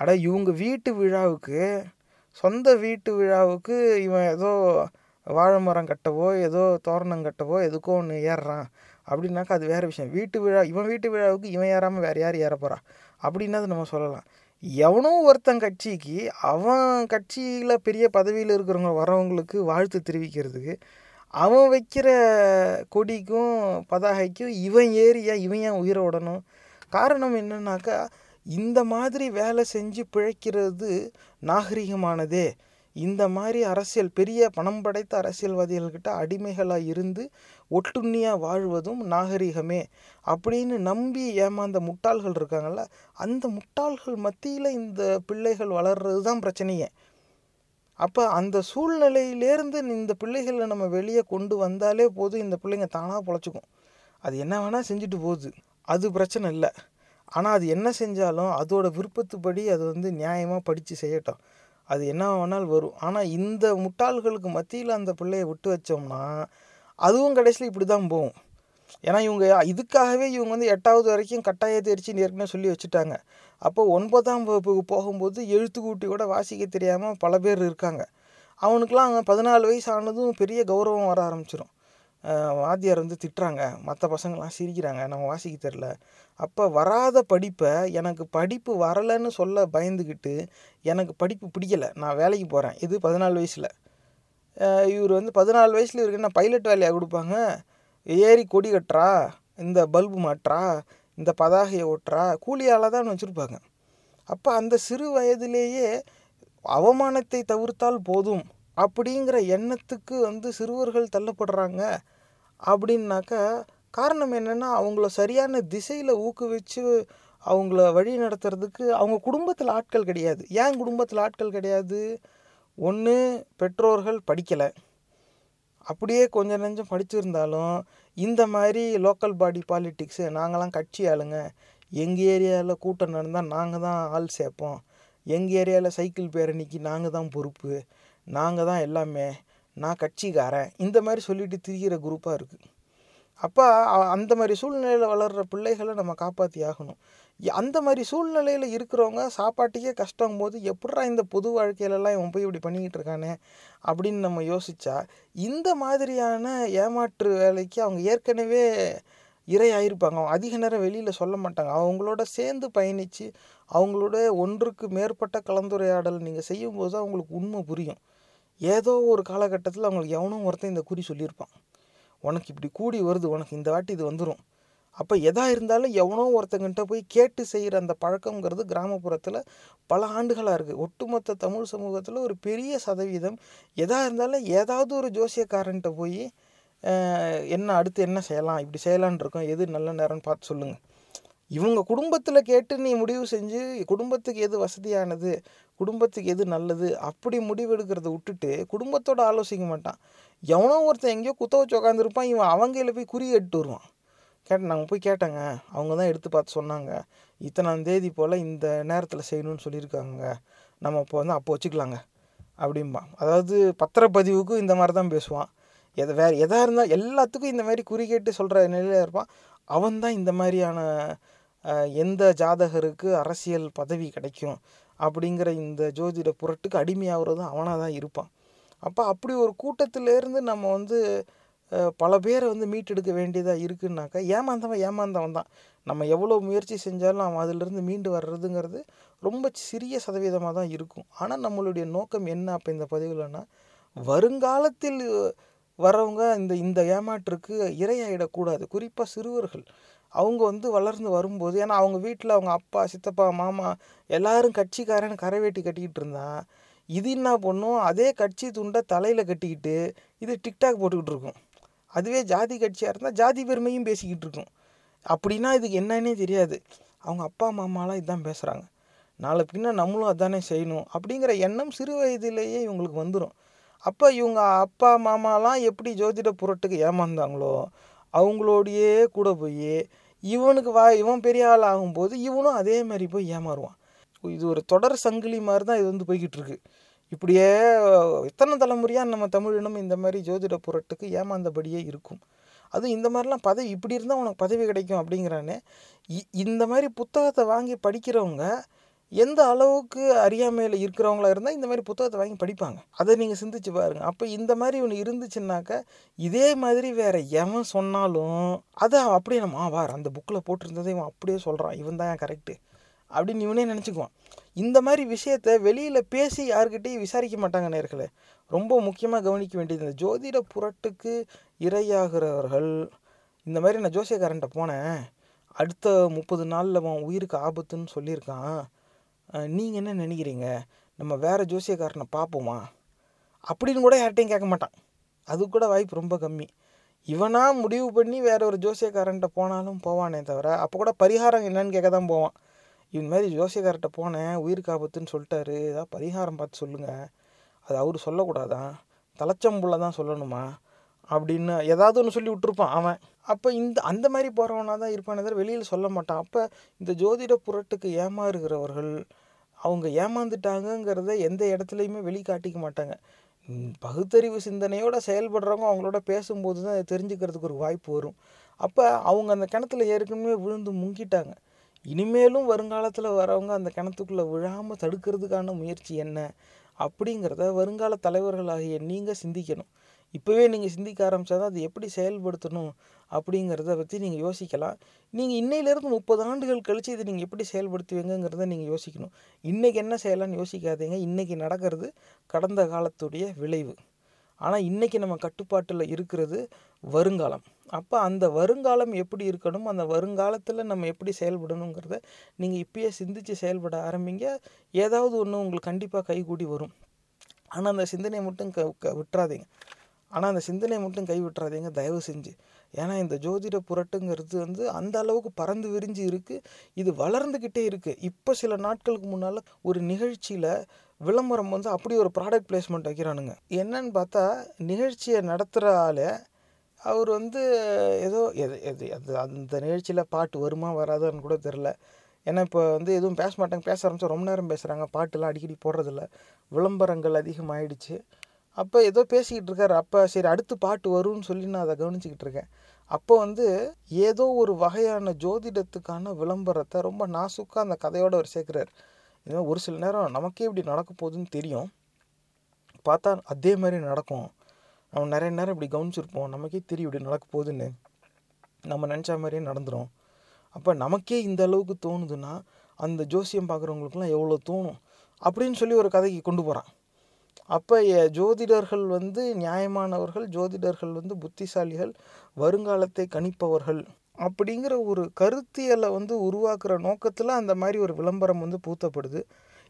அட இவங்க வீட்டு விழாவுக்கு, சொந்த வீட்டு விழாவுக்கு இவன் ஏதோ வாழை மரம் கட்டவோ ஏதோ தோரணம் கட்டவோ எதுக்கோ ஒன்று ஏறுறான் அப்படின்னாக்கா அது வேறு விஷயம். வீட்டு விழா, இவன் வீட்டு விழாவுக்கு இவன் ஏறாமல் வேறு யார் ஏற போகிறான் அப்படின்னா நம்ம சொல்லலாம். எவனோ ஒருத்தன் கட்சிக்கு, அவன் கட்சியில் பெரிய பதவியில் இருக்கிறவங்க வரவங்களுக்கு வாழ்த்து தெரிவிக்கிறதுக்கு அவன் வைக்கிற கொடிக்கும் பதாகைக்கும் இவன் ஏரியா இவன் ஏன் உயிரை விடணும்? காரணம் என்னன்னாக்கா இந்த மாதிரி வேலை செஞ்சு பிழைக்கிறது நாகரிகமானதே. இந்த மாதிரி அரசியல், பெரிய பணம் படைத்த அரசியல்வாதிகள்கிட்ட அடிமைகளாக இருந்து ஒட்டுண்ணியாக வாழ்வதும் நாகரிகமே அப்படின்னு நம்பி ஏமாந்த முட்டாள்கள் இருக்காங்கள்ல, அந்த முட்டாள்கள் மத்தியில் இந்த பிள்ளைகள் வளர்கிறது தான் பிரச்சனையே. அப்போ அந்த சூழ்நிலையிலேருந்து இந்த பிள்ளைகளை நம்ம வெளியே கொண்டு வந்தாலே போதும், இந்த பிள்ளைங்க தானாக பொழைச்சிக்கும். அது என்ன வேணால் செஞ்சுட்டு போகுது, அது பிரச்சனை இல்லை. ஆனால் அது என்ன செஞ்சாலும் அதோட விருப்பத்துப்படி அது நியாயமாக படித்து செய்யட்டும், அது என்ன வேணாலும் வரும். ஆனால் இந்த முட்டாள்களுக்கு மத்தியில் அந்த பிள்ளையை விட்டு வச்சோம்னா அதுவும் கடைசியில் இப்படி தான் போகும். ஏன்னா இவங்க இதுக்காகவே இவங்க 8வது வரைக்கும் கட்டாய தேர்ச்சி ஏற்கனவே சொல்லி வச்சுட்டாங்க. அப்போ 9ஆம் வகுப்புக்கு போகும்போது எழுத்துக்கூட்டி கூட வாசிக்க தெரியாமல் பல பேர் இருக்காங்க. அவனுக்கெலாம் அவங்க 14 வயசு ஆனதும் பெரிய கௌரவம் வர ஆரம்பிச்சிடும். வாத்தியார் திட்டுறாங்க, மற்ற பசங்கள்லாம் சிரிக்கிறாங்க, நம்ம வாசிக்க தெரில. அப்போ வராத படிப்பை, எனக்கு படிப்பு வரலைன்னு சொல்ல பயந்துக்கிட்டு எனக்கு படிப்பு பிடிக்கலை நான் வேலைக்கு போகிறேன், இது 14 வயசில். இவர் 14 வயசில் இவருக்கு என்ன பைலட் வேலையாக கொடுப்பாங்க? ஏறி கொடி கட்டுறா, இந்த பல்பு மாட்டுறா, இந்த பதாகையை ஓட்டுறா, கூலியால் தான் வச்சுருப்பாங்க. அப்போ அந்த சிறு வயதிலேயே அவமானத்தை தவிர்த்தால் போதும் அப்படிங்கிற எண்ணத்துக்கு சிறுவர்கள் தள்ளப்படுறாங்க அப்படின்னாக்கா காரணம் என்னென்னா அவங்கள சரியான திசையில் ஊக்குவிச்சு அவங்கள வழி நடத்துறதுக்கு அவங்க குடும்பத்தில் ஆட்கள் கிடையாது. ஏன் குடும்பத்தில் ஆட்கள் கிடையாது? ஒன்று பெற்றோர்கள் படிக்கலை, அப்படியே கொஞ்சம் நெஞ்சம் படிச்சுருந்தாலும் இந்த மாதிரி லோக்கல் பாடி பாலிட்டிக்ஸு, நாங்களாம் கட்சி ஆளுங்க, எங்கள் ஏரியாவில் கூட்டம் நடந்தால் நாங்கள் தான் ஆள் சேர்ப்போம், எங்கள் ஏரியாவில் சைக்கிள் பேரணிக்கு நாங்கள் தான் பொறுப்பு, நாங்கள் தான் எல்லாமே, நான் கட்சிக்காரன், இந்த மாதிரி சொல்லிட்டு திரிகிற குரூப்பாக இருக்குது. அப்போ அந்த மாதிரி சூழ்நிலையில் வளர்கிற பிள்ளைகளை நம்ம காப்பாற்றி ஆகணும். அந்த மாதிரி சூழ்நிலையில் இருக்கிறவங்க சாப்பாட்டுக்கே கஷ்டம் போது எப்படா இந்த பொது வாழ்க்கையிலலாம் இவன் போய் இப்படி பண்ணிக்கிட்டு இருக்கானே அப்படின்னு நம்ம யோசித்தா இந்த மாதிரியான ஏமாற்று வேலைக்கு அவங்க ஏற்கனவே இரையாயிருப்பாங்க. அதிக நேரம் வெளியில் சொல்ல மாட்டாங்க. அவங்களோட சேர்ந்து பயணித்து அவங்களோட ஒன்றுக்கு மேற்பட்ட கலந்துரையாடல் நீங்கள் செய்யும்போது அவங்களுக்கு உண்மை புரியும். ஏதோ ஒரு காலகட்டத்தில் அவங்களுக்கு எவனும் ஒருத்தன் இந்த குறி சொல்லியிருப்பான், உனக்கு இப்படி கூடி வருது, உனக்கு இந்த வாட்டி இது வந்துடும். அப்போ எதாக இருந்தாலும் எவனோ ஒருத்தங்கிட்ட போய் கேட்டு செய்கிற அந்த பழக்கங்கிறது கிராமப்புறத்தில் பல ஆண்டுகளாக இருக்குது. ஒட்டுமொத்த தமிழ் சமூகத்தில் ஒரு பெரிய சதவீதம் எதாக இருந்தாலும் ஏதாவது ஒரு ஜோசியக்காரன்ட்ட போய் என்ன அடுத்து என்ன செய்யலாம், இப்படி செய்யலான்னு இருக்கோம், எது நல்ல நேரம்னு பார்த்து சொல்லுங்கள். இவங்க குடும்பத்தில் கேட்டு நீ முடிவு செஞ்சு குடும்பத்துக்கு எது வசதியானது, குடும்பத்துக்கு எது நல்லது அப்படி முடிவெடுக்கிறத விட்டுட்டு குடும்பத்தோடு ஆலோசிக்க மாட்டான். எவனோ ஒருத்தன் எங்கேயோ குத்த வச்சு உட்காந்துருப்பான், இவன் அவங்கள போய் குறி எடுத்து வருவான். நாங்கள் போய் கேட்டாங்க, அவங்க தான் எடுத்து பார்த்து சொன்னாங்க, இத்தனாந்தேதி போல் இந்த நேரத்தில் செய்யணும்னு சொல்லியிருக்காங்க, நம்ம இப்போ அப்போ வச்சுக்கலாங்க அப்படின்பா. அதாவது பத்திரப்பதிவுக்கும் இந்த மாதிரி தான் பேசுவான். எதை வேறு எதாக இருந்தால் எல்லாத்துக்கும் இந்த மாதிரி குறி கேட்டு சொல்கிற நிலையில் இருப்பான். அவன் தான் இந்த மாதிரியான எந்த ஜாதகருக்கு அரசியல் பதவி கிடைக்கும் அப்படிங்கிற இந்த ஜோதிட புரட்டுக்கு அடிமையாகிறதும் அவனாக தான் இருப்பான். அப்போ அப்படி ஒரு கூட்டத்திலேருந்து நம்ம பல பேரை மீட்டெடுக்க வேண்டியதாக இருக்குன்னாக்கா ஏமாந்தவன் தான். நம்ம எவ்வளோ முயற்சி செஞ்சாலும் அவன் அதிலிருந்து மீண்டு வர்றதுங்கிறது ரொம்ப சிறிய சதவீதமாக தான் இருக்கும். ஆனால் நம்மளுடைய நோக்கம் என்ன அப்போ இந்த பதிவுலன்னா, வருங்காலத்தில் வரவங்க இந்த ஏமாற்றுக்கு இரையாயிடக்கூடாது. குறிப்பாக சிறுவர்கள் அவங்க வளர்ந்து வரும்போது, ஏன்னா அவங்க வீட்டில் அவங்க அப்பா, சித்தப்பா, மாமா எல்லாரும் கட்சிக்காரன்னு கரைவேட்டி கட்டிக்கிட்டு இருந்தா இது என்ன பண்ணும், அதே கட்சி துண்டை தலையில் கட்டிக்கிட்டு இது டிக்டாக் போட்டுக்கிட்டு இருக்கும். அதுவே ஜாதி கட்சியாக இருந்தால் ஜாதி பெருமையும் பேசிக்கிட்டு இருக்கும். அப்படின்னா இதுக்கு என்னன்னே தெரியாது. அவங்க அப்பா மாமாலாம் இதுதான் பேசுகிறாங்க, நாளை பின்னா நம்மளும் அதானே செய்யணும் அப்படிங்கிற எண்ணம் சிறு வயதிலேயே இவங்களுக்கு வந்துடும். அப்போ இவங்க அப்பா மாமாலாம் எப்படி ஜோதிட புரட்டுக்கு ஏமாந்தாங்களோ அவங்களோடையே கூட போய் இவனுக்கு இவன் பெரிய ஆள் ஆகும்போது இவனும் அதே மாதிரி போய் ஏமாறுவான். இது ஒரு தொடர் சங்கிலி மாதிரி தான் இது போய்கிட்டு இருக்கு. இப்படியே எத்தனை தலைமுறையாக நம்ம தமிழினம் இந்த மாதிரி ஜோதிட புரட்டுக்கு ஏமாந்தபடியே இருக்கும். அது இந்த மாதிரிலாம் பதவி இப்படி இருந்தால் உனக்கு பதவி கிடைக்கும் அப்படிங்கிறானே. இந்த மாதிரி புத்தகத்தை வாங்கி படிக்கிறவங்க எந்த அளவுக்கு அறியாமையில் இருக்கிறவங்களா இருந்தால் இந்த மாதிரி புத்தகத்தை வாங்கி படிப்பாங்க. அதை நீங்கள் சிந்திச்சு பாருங்கள். அப்போ இந்த மாதிரி ஒன்று இருந்துச்சுன்னாக்கா இதே மாதிரி வேறு எவன் சொன்னாலும் அதை அப்படியே நம்ம வார் அந்த புக்கில் போட்டிருந்ததை இவன் அப்படியே சொல்கிறான், இவன் தான் கரெக்டு அப்படின்னு இவனே நினச்சிக்குவான். இந்த மாதிரி விஷயத்தை வெளியில் பேசி யாருக்கிட்டையும் விசாரிக்க மாட்டாங்க நேர்களே. ரொம்ப முக்கியமாக கவனிக்க வேண்டியது, இந்த ஜோதிட புரட்டுக்கு இரையாகிறவர்கள் இந்த மாதிரி நான் ஜோசியக்காரன்ட்ட போனேன், அடுத்த 30 நாளில் அவன் உயிருக்கு ஆபத்துன்னு சொல்லியிருக்கான், நீங்கள் என்ன நினைக்கிறீங்க, நம்ம வேறு ஜோசியக்காரனை பார்ப்போமா அப்படின்னு கூட யார்கிட்டையும் கேட்க மாட்டான். அது கூட வாய்ப்பு ரொம்ப கம்மி. இவனாக முடிவு பண்ணி வேற ஒரு ஜோசியக்காரன்ட்ட போனாலும் போவானே தவிர அப்போ கூட பரிகாரம் என்னன்னு கேட்க தான் போவான். இவன் மாதிரி ஜோசியக்கார்ட்ட போனேன் உயிருக்கு ஆபத்துன்னு சொல்லிட்டாரு, ஏதாவது பரிகாரம் பார்த்து சொல்லுங்கள், அது அவர் சொல்லக்கூடாதான், தலைச்சம்புள்ள தான் சொல்லணுமா அப்படின்னு ஏதாவது ஒன்று சொல்லி விட்டுருப்பான் அவன். அப்போ அந்த மாதிரி போகிறவனாக தான் இருப்பானே தவிர வெளியில் சொல்ல மாட்டான். அப்போ இந்த ஜோதிட புரட்டுக்கு ஏமாறுகிறவர்கள் அவங்க ஏமாந்துட்டாங்கங்கிறத எந்த இடத்துலையுமே வெளிக்காட்டிக்க மாட்டாங்க. பகுத்தறிவு சிந்தனையோடு செயல்படுறவங்க அவங்களோட பேசும்போது தான் அதை தெரிஞ்சுக்கிறதுக்கு ஒரு வாய்ப்பு வரும். அப்போ அவங்க அந்த கிணத்துல ஏற்கனவே விழுந்து முங்கிட்டாங்க. இனிமேலும் வருங்காலத்தில் வரவங்க அந்த கிணத்துக்குள்ளே விழாமல் தடுக்கிறதுக்கான முயற்சி என்ன அப்படிங்கிறத வருங்கால தலைவர்களாகிய நீங்கள் சிந்திக்கணும். இப்போவே நீங்கள் சிந்திக்க ஆரம்பித்தா தான் அது எப்படி செயல்படுத்தணும் அப்படிங்கிறத பற்றி நீங்கள் யோசிக்கலாம். நீங்கள் இன்னையிலேருந்து 30 ஆண்டுகள் கழித்து இதை நீங்கள் எப்படி செயல்படுத்துவீங்கிறத நீங்கள் யோசிக்கணும். இன்றைக்கி என்ன செய்யலான்னு யோசிக்காதீங்க. இன்றைக்கி நடக்கிறது கடந்த காலத்துடைய விளைவு. ஆனால் இன்றைக்கி நம்ம கட்டுப்பாட்டில் இருக்கிறது வருங்காலம். அப்போ அந்த வருங்காலம் எப்படி இருக்கணும், அந்த வருங்காலத்தில் நம்ம எப்படி செயல்படணுங்கிறத நீங்கள் இப்போயே சிந்தித்து செயல்பட ஆரம்பிங்க. ஏதாவது ஒன்று உங்களுக்கு கண்டிப்பாக கைகூடி வரும். ஆனால் அந்த சிந்தனையை மட்டும் விட்டுறாதீங்க. தயவு செஞ்சு. ஏன்னா இந்த ஜோதிட புரட்டுங்கிறது அந்த அளவுக்கு பறந்து விரிஞ்சு இருக்குது, இது வளர்ந்துக்கிட்டே இருக்குது. இப்போ சில நாட்களுக்கு முன்னால் ஒரு நிகழ்ச்சியில் விளம்பரம் அப்படி ஒரு ப்ராடக்ட் பிளேஸ்மெண்ட் வைக்கிறானுங்க. என்னன்னு பார்த்தா நிகழ்ச்சியை நடத்துகிற ஆள் அவர் ஏதோ அந்த நிகழ்ச்சியில் பாட்டு வருமா வராதான்னு கூட தெரில. ஏன்னா இப்போ எதுவும் பேச மாட்டாங்க, பேச ஆரம்பித்தா ரொம்ப நேரம் பேசுகிறாங்க, பாட்டுலாம் அடிக்கடி போடுறதில்ல, விளம்பரங்கள் அதிகமாகிடுச்சு. அப்போ ஏதோ பேசிக்கிட்டு இருக்காரு. அப்போ சரி அடுத்து பாட்டு வரும்னு சொல்லி நான் அதை கவனிச்சிக்கிட்டு இருக்கேன். அப்போ ஏதோ ஒரு வகையான ஜோதிடத்துக்கான விளம்பரத்தை ரொம்ப நாசுக்காக அந்த கதையோடு அவர் சேர்க்குறாரு. இதுமாதிரி ஒரு சில நேரம் நமக்கே இப்படி நடக்க போகுதுன்னு தெரியும், பார்த்தா அதே மாதிரி நடக்கும். நம்ம நிறைய நேரம் இப்படி கவனிச்சிருப்போம், நமக்கே தெரியும் இப்படி நடக்க போகுதுன்னு, நம்ம நினச்ச மாதிரியே நடந்துடும். அப்போ நமக்கே இந்த அளவுக்கு தோணுதுன்னா அந்த ஜோசியம் பார்க்குறவங்களுக்குலாம் எவ்வளோ தோணும் அப்படின்னு சொல்லி ஒரு கதைக்கு கொண்டு போகிறான். அப்போ ஜோதிடர்கள் நியாயமானவர்கள், ஜோதிடர்கள் புத்திசாலிகள், வருங்காலத்தை கணிப்பவர்கள் அப்படிங்கிற ஒரு கருத்தியலை உருவாக்குற நோக்கத்தில் அந்த மாதிரி ஒரு விளம்பரம் பூத்தப்படுது.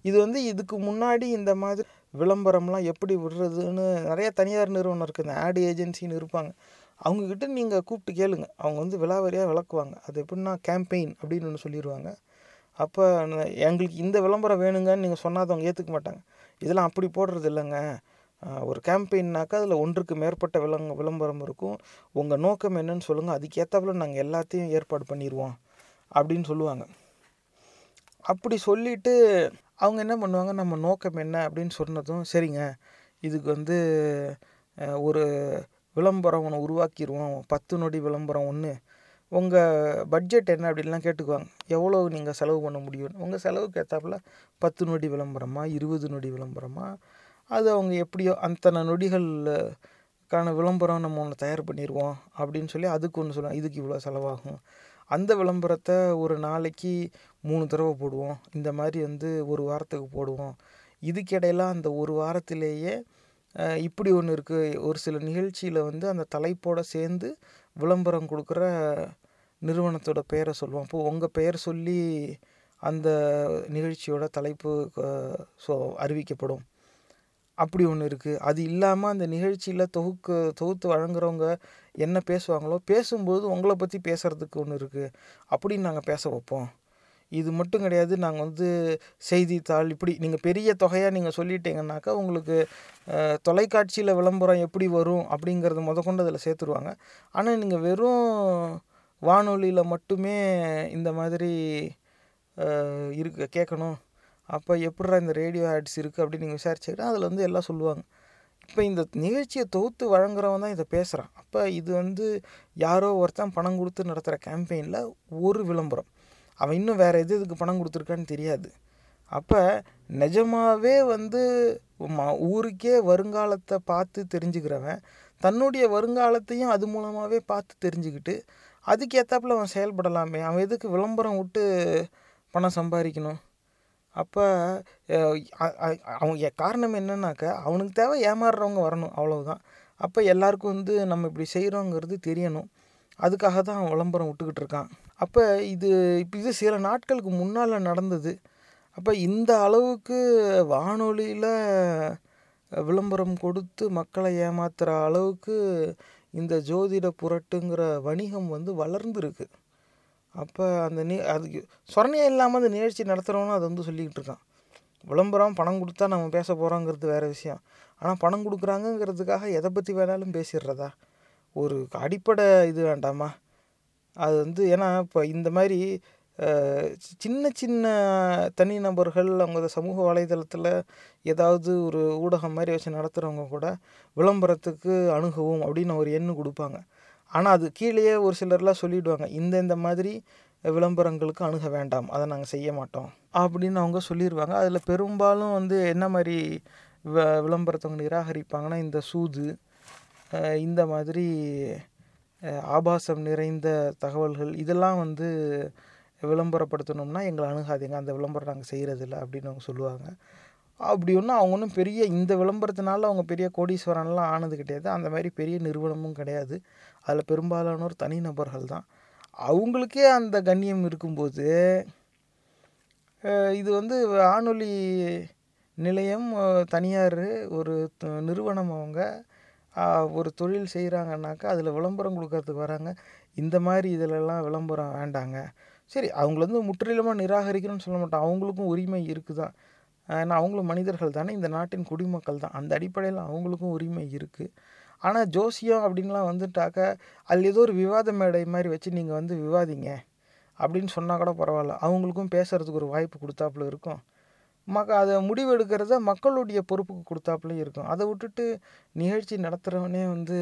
இது இதுக்கு முன்னாடி இந்த மாதிரி விளம்பரம்லாம் எப்படி விடுறதுன்னு நிறைய தனியார் நிறுவனம் இருக்குது, ஆடு ஏஜென்சின்னு இருப்பாங்க. அவங்கக்கிட்ட நீங்கள் கூப்பிட்டு கேளுங்க, அவங்க விலாவரியாக விளக்குவாங்க. அது எப்படின்னா கேம்பெயின் அப்படின்னு ஒன்று சொல்லிடுவாங்க. அப்போ எங்களுக்கு இந்த விளம்பரம் வேணுங்கன்னு நீங்கள் சொன்னாதவங்க ஏற்றுக்க மாட்டாங்க. இதெல்லாம் அப்படி போடுறது இல்லைங்க, ஒரு கேம்பெயின்னாக்கா அதில் 1க்கு மேற்பட்ட விளம்பரம் இருக்கும், உங்கள் நோக்கம் என்னன்னு சொல்லுங்கள், அதுக்கேற்றாப்புல நாங்கள் எல்லாத்தையும் ஏற்பாடு பண்ணிடுவோம் அப்படின்னு சொல்லுவாங்க. அப்படி சொல்லிவிட்டு அவங்க என்ன பண்ணுவாங்க, நம்ம நோக்கம் என்ன அப்படின்னு சொன்னதும் சரிங்க இதுக்கு ஒரு விளம்பரம் ஒன்று உருவாக்கிடுவோம், 10 நொடி விளம்பரம் ஒன்று, உங்கள் பட்ஜெட் என்ன அப்படின்லாம் கேட்டுக்குவாங்க, எவ்வளோ நீங்கள் செலவு பண்ண முடியும், உங்கள் செலவுக்கு ஏற்றாப்புல 10 நொடி விளம்பரமா 20 நொடி விளம்பரமா, அது அவங்க எப்படியோ அத்தனை நொடிகளுக்கான விளம்பரம் நம்ம ஒன்று தயார் பண்ணிடுவோம் அப்படின்னு சொல்லி அதுக்கு ஒன்று சொல்லுவாங்க, இதுக்கு இவ்வளோ செலவாகும். அந்த விளம்பரத்தை ஒரு நாளைக்கு 3 தடவை போடுவோம், இந்த மாதிரி ஒரு வாரத்துக்கு போடுவோம். இதுக்கிடையெல்லாம் அந்த ஒரு வாரத்திலேயே இப்படி ஒன்று இருக்குது, ஒரு சில நிகழ்ச்சியில் அந்த தலைப்போடு சேர்ந்து விளம்பரம் கொடுக்குற நிறுவனத்தோட பெயரை சொல்லுவோம். அப்போது உங்கள் பெயர் சொல்லி அந்த நிகழ்ச்சியோட தலைப்பு அறிவிக்கப்படும். அப்படி ஒன்று இருக்குது. அது இல்லாமல் அந்த நிகழ்ச்சியில் தொகுத்து வழங்குறவங்க என்ன பேசுவாங்களோ பேசும்போது உங்களை பற்றி பேசுகிறதுக்கு ஒன்று இருக்குது, அப்படின்னு நாங்கள் பேச வைப்போம். இது மட்டும் கிடையாது, நாங்கள் செய்தித்தாள், இப்படி நீங்கள் பெரிய தொகையாக நீங்கள் சொல்லிட்டீங்கன்னாக்கா உங்களுக்கு தொலைக்காட்சியில் விளம்பரம் எப்படி வரும் அப்படிங்கிறது முதற்கொண்டு அதில் சேர்த்துருவாங்க. ஆனால் நீங்கள் வெறும் வானொலியில் மட்டுமே இந்த மாதிரி கேட்கணும், அப்போ எப்படிரா இந்த ரேடியோ ஆட்ஸ் இருக்குது அப்படின்னு நீங்கள் விசாரிச்சுக்கிட்டால் அதில் எல்லாம் சொல்லுவாங்க. இப்போ இந்த நிகழ்ச்சியை தொகுத்து வழங்குறவன் தான் இதை பேசுகிறான். அப்போ இது வந்து யாரோ ஒருத்தன் பணம் கொடுத்து நடத்துகிற கேம்பெயினில் ஒரு விளம்பரம், அவன் இன்னும் வேறு எது இதுக்கு பணம் கொடுத்துருக்கான்னு தெரியாது. அப்போ நிஜமாகவே வந்து ஊருக்கே வருங்காலத்தை பார்த்து தெரிஞ்சுக்கிறவன் தன்னுடைய வருங்காலத்தையும் அது மூலமாகவே பார்த்து தெரிஞ்சுக்கிட்டு அதுக்கேற்றாப்புல அவன் செயல்படலாமே. அவன் எதுக்கு விளம்பரம் விட்டு பணம் சம்பாதிக்கணும்? அப்போ அவங்க காரணம் என்னன்னாக்கா அவனுக்கு தேவை ஏமாறுறவங்க வரணும், அவ்வளவுதான். அப்போ எல்லாருக்கும் வந்து நம்ம இப்படி செய்கிறோங்கிறது தெரியணும், அதுக்காக தான் அவன் விளம்பரம் விட்டுக்கிட்டு இருக்கான். அப்போ இது சில நாட்களுக்கு முன்னால் நடந்தது. அப்போ இந்த அளவுக்கு வானொலியில் விளம்பரம் கொடுத்து மக்களை ஏமாத்துகிற அளவுக்கு இந்த ஜோதிட புரட்டுங்கிற வணிகம் வந்து வளர்ந்துருக்கு. அப்போ அந்த அதுக்கு சொரணையாக இல்லாமல் அந்த நிகழ்ச்சி நடத்துகிறோன்னு அதை வந்து சொல்லிக்கிட்டு இருக்கான். விளம்பரம் பணம் கொடுத்தா நம்ம பேச போகிறோங்கிறது வேறு விஷயம், ஆனால் பணம் கொடுக்குறாங்கங்கிறதுக்காக எதை பற்றி வேணாலும் பேசிடுறதா ஒரு அடிப்படை இது வேண்டாமா? அது வந்து ஏன்னா இப்போ இந்த மாதிரி சின்ன சின்ன தனிநபர்கள் அவங்க சமூக வலைதளத்தில் ஏதாவது ஒரு ஊடகம் மாதிரி வச்சு நடத்துகிறவங்க கூட விளம்பரத்துக்கு அணுகவும் அப்படின்னு ஒரு எண்ணு கொடுப்பாங்க. ஆனால் அது கீழேயே ஒரு சிலர்லாம் சொல்லிவிடுவாங்க, இந்த மாதிரி விளம்பரங்களுக்கு அணுக வேண்டாம், அதை நாங்கள் செய்ய மாட்டோம் அப்படின்னு அவங்க சொல்லிடுவாங்க. அதில் பெரும்பாலும் வந்து என்ன மாதிரி விளம்பரத்தை நிராகரிப்பாங்கன்னா இந்த சூது, இந்த மாதிரி ஆபாசம் நிறைந்த தகவல்கள் இதெல்லாம் வந்து விளம்பரப்படுத்தணும்னா எங்களை அணுகாதீங்க, அந்த விளம்பரம் நாங்கள் செய்கிறதில்ல அப்படின்னு அவங்க சொல்லுவாங்க. அப்படி ஒன்றும் அவங்க ஒன்றும் பெரிய இந்த விளம்பரத்தினால அவங்க பெரிய கோடீஸ்வரன்லாம் ஆனது கிடையாது, அந்த மாதிரி பெரிய நிறுவனமும் கிடையாது. அதில் பெரும்பாலானோர் தனிநபர்கள் தான். அவங்களுக்கே அந்த கண்ணியம் இருக்கும்போது இது வந்து வானொலி நிலையம் தனியார் ஒரு நிறுவனம், அவங்க ஒரு தொழில் செய்கிறாங்கன்னாக்கா அதில் விளம்பரம் கொடுக்கறதுக்கு வராங்க. இந்த மாதிரி இதிலெல்லாம் விளம்பரம் வேண்டாங்க. சரி, அவங்கள வந்து முற்றிலுமாக நிராகரிக்கணும்னு சொல்ல மாட்டோம், அவங்களுக்கும் உரிமை இருக்குது தான். ஏன்னா அவங்களும் மனிதர்கள் தானே, இந்த நாட்டின் குடிமக்கள் தான். அந்த அடிப்படையில் அவங்களுக்கும் உரிமை இருக்குது. ஆனால் ஜோசியம் அப்படின்லாம் வந்துட்டாக்கா அதில் ஏதோ ஒரு விவாத மேடை மாதிரி வச்சு நீங்கள் வந்து விவாதிங்க அப்படின்னு சொன்னால் கூட பரவாயில்ல, அவங்களுக்கும் பேசுகிறதுக்கு ஒரு வாய்ப்பு கொடுத்தாப்புல இருக்கும். அதை முடிவு எடுக்கிறத மக்களுடைய பொறுப்புக்கு கொடுத்தாப்புலையும் இருக்கும். அதை விட்டுட்டு நிகழ்ச்சி நடத்துகிறவனே வந்து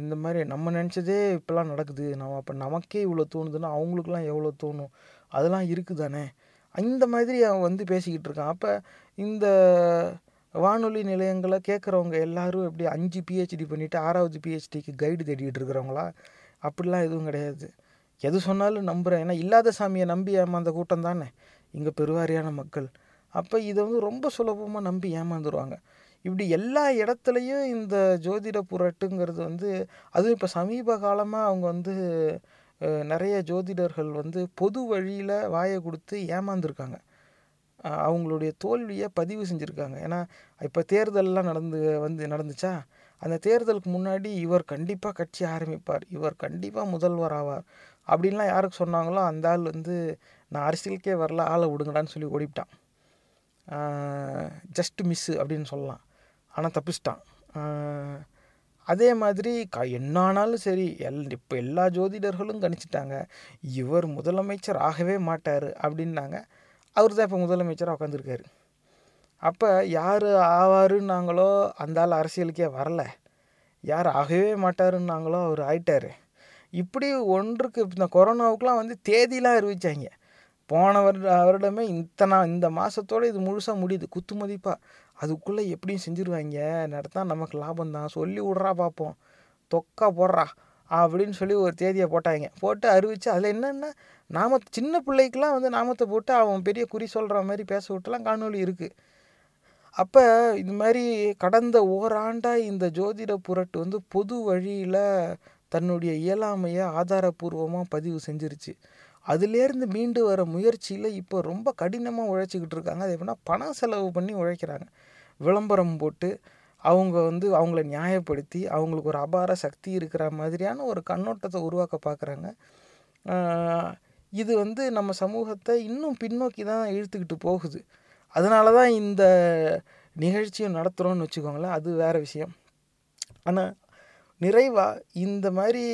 இந்த மாதிரி நம்ம நினச்சதே இப்போலாம் நடக்குது, நம்ம அப்போ நமக்கே இவ்வளோ தோணுதுன்னா அவங்களுக்குலாம் எவ்வளோ தோணும், அதெல்லாம் இருக்குது தானே, இந்த மாதிரி அவன் வந்து பேசிக்கிட்டு இருக்கான். அப்போ இந்த வானொலி நிலையங்களை கேட்குறவங்க எல்லாரும் எப்படி 5 PhD பண்ணிவிட்டு 6வது PhDக்கு கைடு தேடிக்கிட்டு இருக்கிறவங்களா? அப்படிலாம் எதுவும் கிடையாது. எது சொன்னாலும் நம்புகிறேன், ஏன்னா இல்லாத சாமியை நம்பி ஏமாந்த கூட்டம் தானே இங்கே பெருவாரியான மக்கள். அப்போ இதை வந்து ரொம்ப சுலபமாக நம்பி ஏமாந்துருவாங்க. இப்படி எல்லா இடத்துலையும் இந்த ஜோதிட புரட்டுங்கிறது வந்து அதுவும் இப்போ சமீப காலமாக அவங்க வந்து நிறைய ஜோதிடர்கள் வந்து பொது வழியில் வாயை கொடுத்து ஏமாந்துருக்காங்க, அவங்களுடைய தோல்வியை பதிவு செஞ்சுருக்காங்க. ஏன்னா இப்போ தேர்தலெலாம் நடந்துச்சா, அந்த தேர்தலுக்கு முன்னாடி இவர் கண்டிப்பாக கட்சி ஆரம்பிப்பார், இவர் கண்டிப்பாக முதல்வர் ஆவார் அப்படின்லாம் யாருக்கு சொன்னாங்களோ அந்த ஆள் வந்து நான் அரசியலுக்கே வரல, ஆளை விடுங்கடான்னு சொல்லி ஓடிவிட்டான். ஜஸ்ட் மிஸ்ஸு அப்படின்னு சொல்லலாம், ஆனால் தப்பிச்சிட்டான். அதே மாதிரி என்ன ஆனாலும் சரி, இப்போ எல்லா ஜோதிடர்களும் கணிச்சிட்டாங்க இவர் முதலமைச்சர் ஆகவே மாட்டார் அப்படின்னாங்க, அவர் தான் இப்போ முதலமைச்சராக உட்காந்துருக்காரு. அப்போ யார் ஆவாருன்னாங்களோ அந்த ஆள் அரசியலுக்கே வரலை, யார் ஆகவே மாட்டாருன்னாங்களோ அவர் ஆயிட்டார். இப்படி ஒன்றுக்கு இந்த கொரோனாவுக்கெலாம் வந்து தேதியெலாம் அறிவிச்சாங்க, போன வருடமே இந்த மாதத்தோடு இது முழுசாக முடியுது குத்து மதிப்பாக, அதுக்குள்ளே எப்படியும் செஞ்சுருவாங்க, நடத்தா நமக்கு லாபம் தான், சொல்லி விட்றா பார்ப்போம், தொக்கா போடுறா அப்படின்னு சொல்லி ஒரு தேதியை போட்டாங்க. போட்டு அறிவித்து அதில் என்னென்னா நாம சின்ன பிள்ளைக்கெலாம் வந்து நாமத்தை போட்டு அவன் பெரிய குறி சொல்கிற மாதிரி பேச விட்டுலாம் காணொலி இருக்குது. அப்போ இது மாதிரி கடந்த ஓராண்டாக இந்த ஜோதிட புரட்டு வந்து பொது வழியில் தன்னுடைய இயலாமையை ஆதாரபூர்வமாக பதிவு செஞ்சிருச்சு. அதுலேருந்து மீண்டு வர முயற்சியில் இப்போ ரொம்ப கடினமாக உழைச்சிக்கிட்டு இருக்காங்க. அது எப்படின்னா பணம் செலவு பண்ணி உழைக்கிறாங்க, விளம்பரம் போட்டு அவங்க வந்து அவங்கள நியாயப்படுத்தி அவங்களுக்கு ஒரு அபார சக்தி இருக்கிற மாதிரியான ஒரு கண்ணோட்டத்தை உருவாக்க பார்க்குறாங்க. இது வந்து நம்ம சமூகத்தை இன்னும் பின்னோக்கி தான் இழுத்துக்கிட்டு போகுது. அதனால தான் இந்த நிகழ்ச்சியை நடத்துகிறோன்னு வச்சுக்கோங்களேன், அது வேறு விஷயம். ஆனால் நிறைவாக இந்த மாதிரி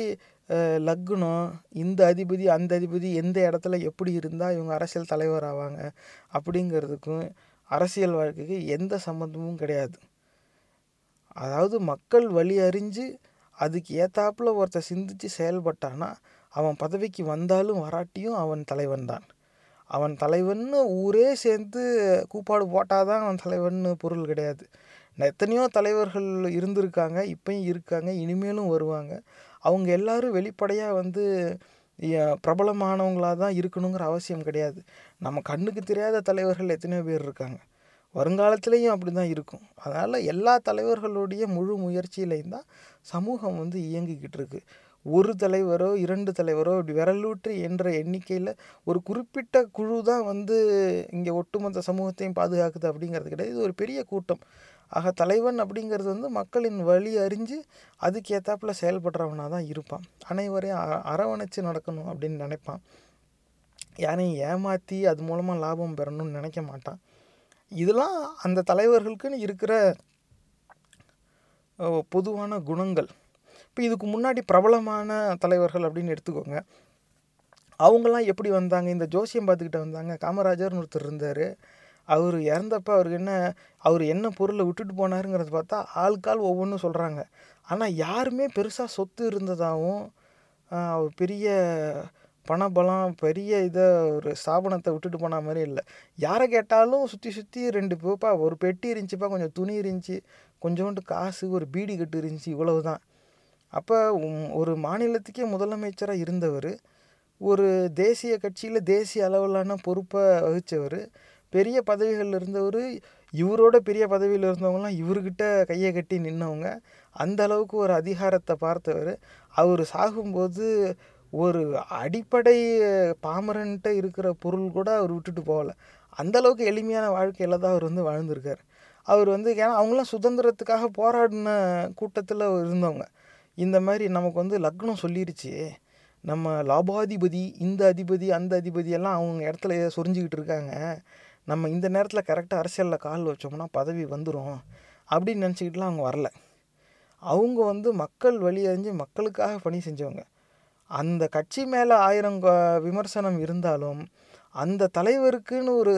லக்னம், இந்த அதிபதி அந்த அதிபதி எந்த இடத்துல எப்படி இருந்தால் இவங்க அரசியல் தலைவர் ஆவாங்க அப்படிங்கிறதுக்கும் அரசியல் வாழ்க்கைக்கு எந்த சம்மந்தமும் கிடையாது. அதாவது மக்கள் வழி அறிஞ்சு அதுக்கு ஏத்தாப்புல ஒருத்தர் சிந்தித்து செயல்பட்டானா அவன் பதவிக்கு வந்தாலும் வராட்டியும் அவன் தலைவன் தான். அவன் தலைவன்னு ஊரே சேர்ந்து கூப்பாடு போட்டாதான் அவன் தலைவன்னு பொருள் கிடையாது. எத்தனையோ தலைவர்கள் இருந்திருக்காங்க, இப்பயும் இருக்காங்க, இனிமேலும் வருவாங்க. அவங்க எல்லாரும் வெளிப்படையாக பிரபலமானவங்களாக தான் இருக்கணுங்கிற அவசியம் கிடையாது. நம்ம கண்ணுக்கு தெரியாத தலைவர்கள் எத்தனையோ பேர் இருக்காங்க, வருங்காலத்துலேயும் அப்படி தான் இருக்கும். அதனால் எல்லா தலைவர்களுடைய முழு முயற்சியிலையும் தான் சமூகம் இயங்கிக்கிட்டு இருக்கு. ஒரு தலைவரோ இரண்டு தலைவரோ இப்படி விரலூற்றி என்ற எண்ணிக்கையில் ஒரு குறிப்பிட்ட குழு தான் இங்கே ஒட்டுமொத்த சமூகத்தையும் பாதுகாக்குது அப்படிங்கிறது கிடையாது. இது ஒரு பெரிய கூட்டம். ஆக தலைவன் அப்படிங்கிறது மக்களின் வழி அறிஞ்சு அதுக்கு ஏற்றாப்பில் செயல்படுறவனாக தான் இருப்பான். அனைவரையும் அரவணைச்சு நடக்கணும் அப்படின்னு நினைப்பான். யாரையும் ஏமாற்றி அது மூலமாக லாபம் பெறணும்னு நினைக்க மாட்டான். இதெல்லாம் அந்த தலைவர்களுக்குன்னு இருக்கிற பொதுவான குணங்கள். இப்போ இதுக்கு முன்னாடி பிரபலமான தலைவர்கள் அப்படின்னு எடுத்துக்கோங்க, அவங்களாம் எப்படி வந்தாங்க? இந்த ஜோசியம் பார்த்துக்கிட்ட வந்தாங்க. காமராஜர்னு ஒருத்தர் இருந்தார். அவர் இறந்தப்போ அவர் என்ன பொருளை விட்டுட்டு போனாருங்கிறத பார்த்தா ஆளுக்கால் ஒவ்வொன்றும் சொல்கிறாங்க. ஆனால் யாருமே பெருசாக சொத்து இருந்ததாகவும் அவர் பெரிய பணபலம் பெரிய இதை ஒரு ஸ்தாபனத்தை விட்டுட்டு போன மாதிரி இல்லை. யாரை கேட்டாலும் சுற்றி ரெண்டு பேப்பா, ஒரு பெட்டி இருந்துச்சுப்பா, கொஞ்சம் துணி இருந்துச்சு, கொஞ்சோண்டு காசு, ஒரு பீடி கட்டு இருந்துச்சு, இவ்வளவு தான். அப்போ ஒரு மாநிலத்துக்கே முதலமைச்சராக இருந்தவர், ஒரு தேசிய கட்சியில் தேசிய அளவிலான பொறுப்பை வகித்தவர், பெரிய பதவிகளில் இருந்தவர். இவரோட பெரிய பதவியில் இருந்தவங்களாம் இவர்கிட்ட கையை கட்டி நின்றவங்க. அந்த அளவுக்கு ஒரு அதிகாரத்தை பார்த்தவர். அவர் சாகும்போது ஒரு அடிப்படை பாமரன்ட்ட இருக்கிற பொருள் கூட அவர் விட்டுட்டு போகலை. அந்தளவுக்கு எளிமையான வாழ்க்கையில் தான் அவர் வாழ்ந்திருக்கார். அவர் ஏன்னா அவங்களாம் சுதந்திரத்துக்காக போராடின கூட்டத்தில் இருந்தவங்க. இந்த மாதிரி நமக்கு லக்னம் சொல்லிருச்சு, நம்ம லாபாதிபதி, இந்த அதிபதி, அந்த அதிபதியெல்லாம் அவங்க இடத்துல சொரிஞ்சிக்கிட்டு இருக்காங்க, நம்ம இந்த நேரத்தில் கரெக்டாக அரசியலில் கால் வச்சோம்னா பதவி வந்துடும் அப்படின்னு நினச்சிக்கிட்டுலாம் அவங்க வரல. அவங்க மக்கள் வழி அறிஞ்சு மக்களுக்காக பணி செஞ்சவங்க. அந்த கட்சி மேலே 1000 விமர்சனம் இருந்தாலும் அந்த தலைவருக்குன்னு ஒரு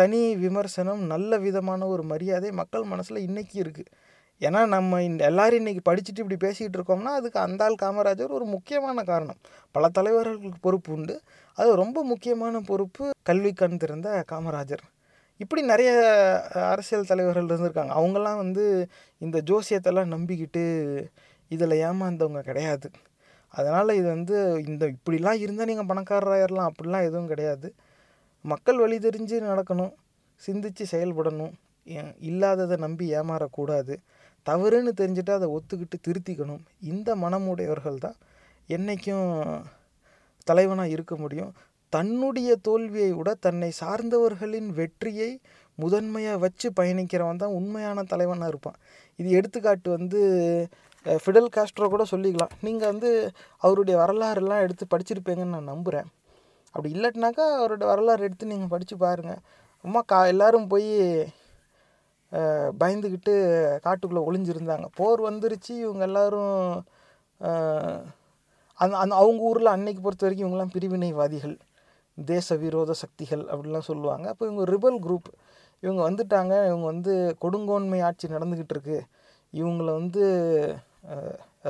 தனி விமர்சனம், நல்ல விதமான ஒரு மரியாதை மக்கள் மனசில் இன்றைக்கி இருக்குது. ஏன்னா நம்ம எல்லோரும் இன்றைக்கி படிச்சுட்டு இப்படி பேசிகிட்டு இருக்கோம்னா அதுக்கு அந்தாள் காமராஜர் ஒரு முக்கியமான காரணம். பல தலைவர்களுக்கு பொறுப்பு உண்டு, அது ரொம்ப முக்கியமான பொறுப்பு கல்வி கண் திறந்த காமராஜர். இப்படி நிறைய அரசியல் தலைவர்கள் இருந்திருக்காங்க. அவங்களாம் இந்த ஜோசியத்தெல்லாம் நம்பிக்கிட்டு இதில் ஏமாந்தவங்க கிடையாது. அதனால் இது இந்த இப்படிலாம் இருந்தால் நீங்கள் பணக்காரராயிரலாம் அப்படிலாம் எதுவும் கிடையாது. மக்கள் வழி தெரிஞ்சு நடக்கணும், சிந்தித்து செயல்படணும், இல்லாததை நம்பி ஏமாறக்கூடாது, தவறுன்னு தெரிஞ்சுட்டு அதை ஒத்துக்கிட்டு திருத்திக்கணும். இந்த மனமுடையவர்கள் தான் என்றைக்கும் தலைவனாக இருக்க முடியும். தன்னுடைய தோல்வியை விட தன்னை சார்ந்தவர்களின் வெற்றியை முதன்மையாக வச்சு பயணிக்கிறவன் தான் உண்மையான தலைவனாக இருப்பான். இது எடுத்துக்காட்டு ஃபிடல் காஸ்ட்ரோ கூட சொல்லிக்கலாம். நீங்கள் அவருடைய வரலாறுலாம் எடுத்து படிச்சிருப்பீங்கன்னு நான் நம்புகிறேன். அப்படி இல்லட்டினாக்கா அவருடைய வரலாறு எடுத்து நீங்கள் படித்து பாருங்கள். ரொம்ப எல்லோரும் போய் பயந்துக்கிட்டு காட்டுக்குள்ளே ஒளிஞ்சிருந்தாங்க. போர் வந்துருச்சு, இவங்க எல்லோரும் அந்த அவங்க ஊரில் அன்னைக்கு பொறுத்த வரைக்கும் இவங்கெல்லாம் பிரிவினைவாதிகள், தேச விரோத சக்திகள் அப்படிலாம் சொல்லுவாங்க. அப்போ இவங்க ரிபல் குரூப், இவங்க வந்துட்டாங்க, இவங்க கொடுங்கோன்மை ஆட்சி நடந்துக்கிட்டு இருக்கு, இவங்கள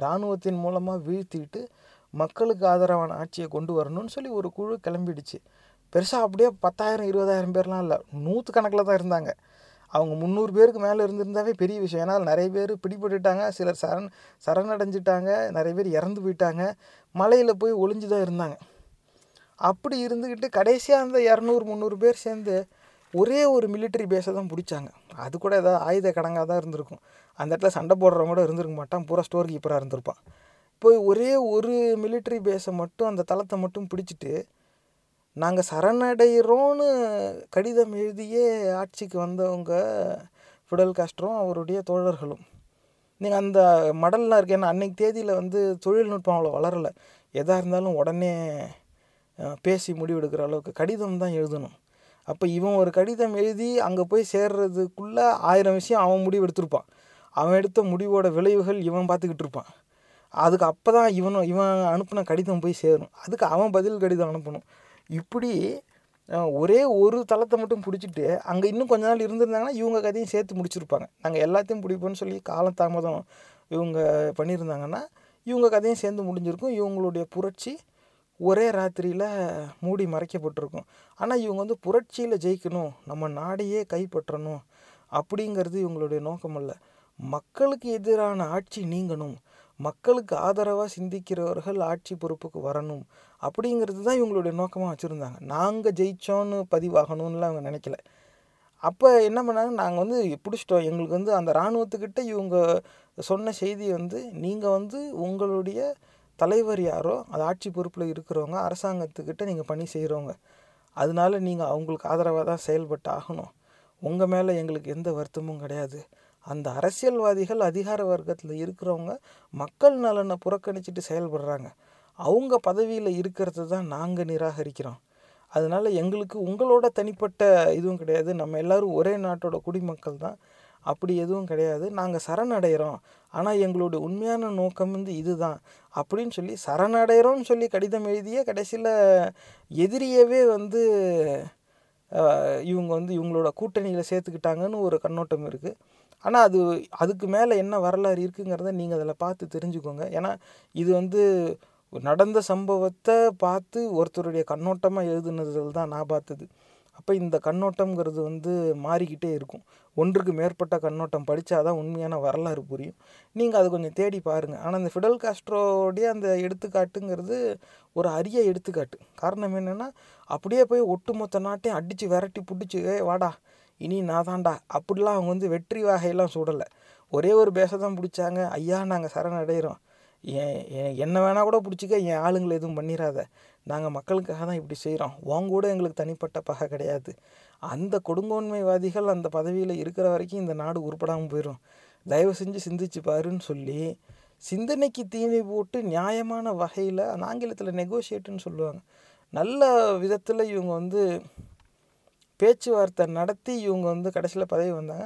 இராணுவத்தின் மூலமாக வீழ்த்திட்டு மக்களுக்கு ஆதரவான ஆட்சியை கொண்டு வரணும்னு சொல்லி ஒரு குழு கிளம்பிடுச்சு. பெருசாக அப்படியே 10,000 20,000 பேர்லாம் இல்லை, 100 தான் இருந்தாங்க. அவங்க 300 பேருக்கு மேலே இருந்திருந்தாவே பெரிய விஷயம். ஏன்னா நிறைய பேர் பிடிபட்டுட்டாங்க, சிலர் சரணடைஞ்சிட்டாங்க, நிறைய பேர் இறந்து போயிட்டாங்க, மலையில் போய் ஒளிஞ்சு தான் இருந்தாங்க. அப்படி இருந்துக்கிட்டு கடைசியாக அந்த 200-300 பேர் சேர்ந்து ஒரே ஒரு மிலிட்ரி பேஸை தான் பிடிச்சாங்க. அது கூட ஏதாவது ஆயுத கடங்காக தான் இருந்திருக்கும். அந்த இடத்துல சண்டை போடுறவங்க கூட இருந்திருக்க மாட்டான், பூரா ஸ்டோர் கீப்பராக இருந்திருப்பான். போய் ஒரே ஒரு மிலிட்ரி பேஸை மட்டும், அந்த தளத்தை மட்டும் பிடிச்சிட்டு நாங்கள் சரணடைகிறோன்னு கடிதம் எழுதியே ஆட்சிக்கு வந்தவங்க ஃபிடல் காஸ்ட்ரோ அவருடைய தோழர்களும். நீங்கள் அந்த மடல்லாம் இருக்கு, ஏன்னா அன்றைக்கு தேதியில் தொழில்நுட்பம் அவ்வளோ வளரலை. எதாக இருந்தாலும் உடனே பேசி முடிவெடுக்கிற அளவுக்கு கடிதம் தான் எழுதணும். அப்போ இவன் ஒரு கடிதம் எழுதி அங்கே போய் சேர்றதுக்குள்ளே 1000 விஷயம் அவன் முடிவு எடுத்திருப்பான். அவன் எடுத்த முடிவோட விளைவுகள் இவன் பார்த்துக்கிட்டு இருப்பான். அதுக்கு அப்போ தான் இவன் அனுப்பின கடிதம் போய் சேரும், அதுக்கு அவன் பதில் கடிதம் அனுப்பணும். இப்படி ஒரே ஒரு தளத்தை மட்டும் பிடிச்சிட்டு அங்கே இன்னும் கொஞ்ச நாள் இருந்திருந்தாங்கன்னா இவங்க கதையும் சேர்த்து முடிச்சிருப்பாங்க. நாங்கள் எல்லாத்தையும் பிடிப்போன்னு சொல்லி காலதாமதம் இவங்க பண்ணியிருந்தாங்கன்னா இவங்க கதையும் சேர்ந்து முடிஞ்சிருக்கும். இவங்களுடைய புரட்சி ஒரே ராத்திரியில் மூடி மறைக்கப்பட்டிருக்கும். ஆனால் இவங்க வந்து புரட்சியில் ஜெயிக்கணும், நம்ம நாடையே கைப்பற்றணும் அப்படிங்கிறது இவங்களுடைய நோக்கம் அல்ல. மக்களுக்கு எதிரான ஆட்சி நீங்கணும், மக்களுக்கு ஆதரவாக சிந்திக்கிறவர்கள் ஆட்சி பொறுப்புக்கு வரணும் அப்படிங்கிறது தான் இவங்களுடைய நோக்கமாக வச்சுருந்தாங்க. நாங்கள் ஜெயித்தோன்னு பதிவாகணும்னுலாம் அவங்க நினைக்கல. அப்போ என்ன பண்ணாங்க, நாங்கள் வந்து பிடிச்சிட்டோம், எங்களுக்கு வந்து அந்த இராணுவத்துக்கிட்ட இவங்க சொன்ன செய்தி வந்து நீங்கள் வந்து உங்களுடைய தலைவர் யாரோ அது ஆட்சி பொறுப்பில் இருக்கிறவங்க அரசாங்கத்துக்கிட்ட நீங்கள் பணி செய்கிறவங்க, அதனால நீங்கள் அவங்களுக்கு ஆதரவாக தான் செயல்பட்டு ஆகணும், உங்கள் மேலே எங்களுக்கு எந்த வருத்தமும் கிடையாது. அந்த அரசியல்வாதிகள் அதிகார வர்க்கத்தில் இருக்கிறவங்க மக்கள் நலனை புறக்கணிச்சிட்டு செயல்படுறாங்க, அவங்க பதவியில் இருக்கிறது தான் நாங்கள் நிராகரிக்கிறோம், அதனால் எங்களுக்கு உங்களோட தனிப்பட்ட இதுவும் கிடையாது, நம்ம எல்லோரும் ஒரே நாட்டோட குடிமக்கள் தான், அப்படி எதுவும் கிடையாது, நாங்கள் சரணடைகிறோம், ஆனால் எங்களுடைய உண்மையான நோக்கம் வந்து இது தான் அப்படின்னு சொல்லி சரணடைகிறோம்னு சொல்லி கடிதம் எழுதிய கடைசியில் எதிரியவே வந்து இவங்க வந்து இவங்களோட கூட்டணியில் சேர்த்துக்கிட்டாங்கன்னு ஒரு கண்ணோட்டம் இருக்குது. ஆனால் அதுக்கு மேலே என்ன வரலாறு இருக்குங்கிறத நீங்கள் அதில் பார்த்து தெரிஞ்சுக்கோங்க. ஏன்னா இது வந்து நடந்த சம்பவத்தை பார்த்து ஒருத்தருடைய கண்ணோட்டமாக எழுதுனதில் தான் நான் பார்த்தது. அப்போ இந்த கண்ணோட்டங்கிறது வந்து மாறிக்கிட்டே இருக்கும். ஒன்றுக்கு மேற்பட்ட கண்ணோட்டம் படித்தாதான் உண்மையான வரலாறு புரியும். நீங்கள் அதை கொஞ்சம் தேடி பாருங்கள். ஆனால் இந்த ஃபிடல் காஸ்ட்ரோடைய அந்த எடுத்துக்காட்டுங்கிறது ஒரு அரிய எடுத்துக்காட்டு. காரணம் என்னென்னா, அப்படியே போய் ஒட்டுமொத்த நாட்டையும் அடித்து விரட்டி பிடிச்சி வாடா இனி நான் தாண்டா அப்படிலாம் அவங்க வந்து வெற்றி வாகையெல்லாம் சுடலை. ஒரே ஒரு பேச தான் பிடிச்சாங்க, ஐயா நாங்கள் சரணடைகிறோம், என்ன வேணால் கூட பிடிச்சிக்க, என் ஆளுங்களை எதுவும் பண்ணிடாத, நாங்கள் மக்களுக்காக தான் இப்படி செய்கிறோம், அவங்க கூட எங்களுக்கு தனிப்பட்ட பகை கிடையாது. அந்த கொடுங்கோன்மைவாதிகள் அந்த பதவியில் இருக்கிற வரைக்கும் இந்த நாடு உருப்படாமல் போயிடும், தயவு செஞ்சு சிந்திச்சு பாருன்னு சொல்லி சிந்தனைக்கு தீனி போட்டு நியாயமான வகையில், அந்த ஆங்கிலத்தில் நெகோஷியேட்டுன்னு சொல்லுவாங்க, நல்ல விதத்தில் இவங்க வந்து பேச்சுவார்த்தை நடத்தி இவங்க வந்து கடைசியில் பதவி வந்தாங்க.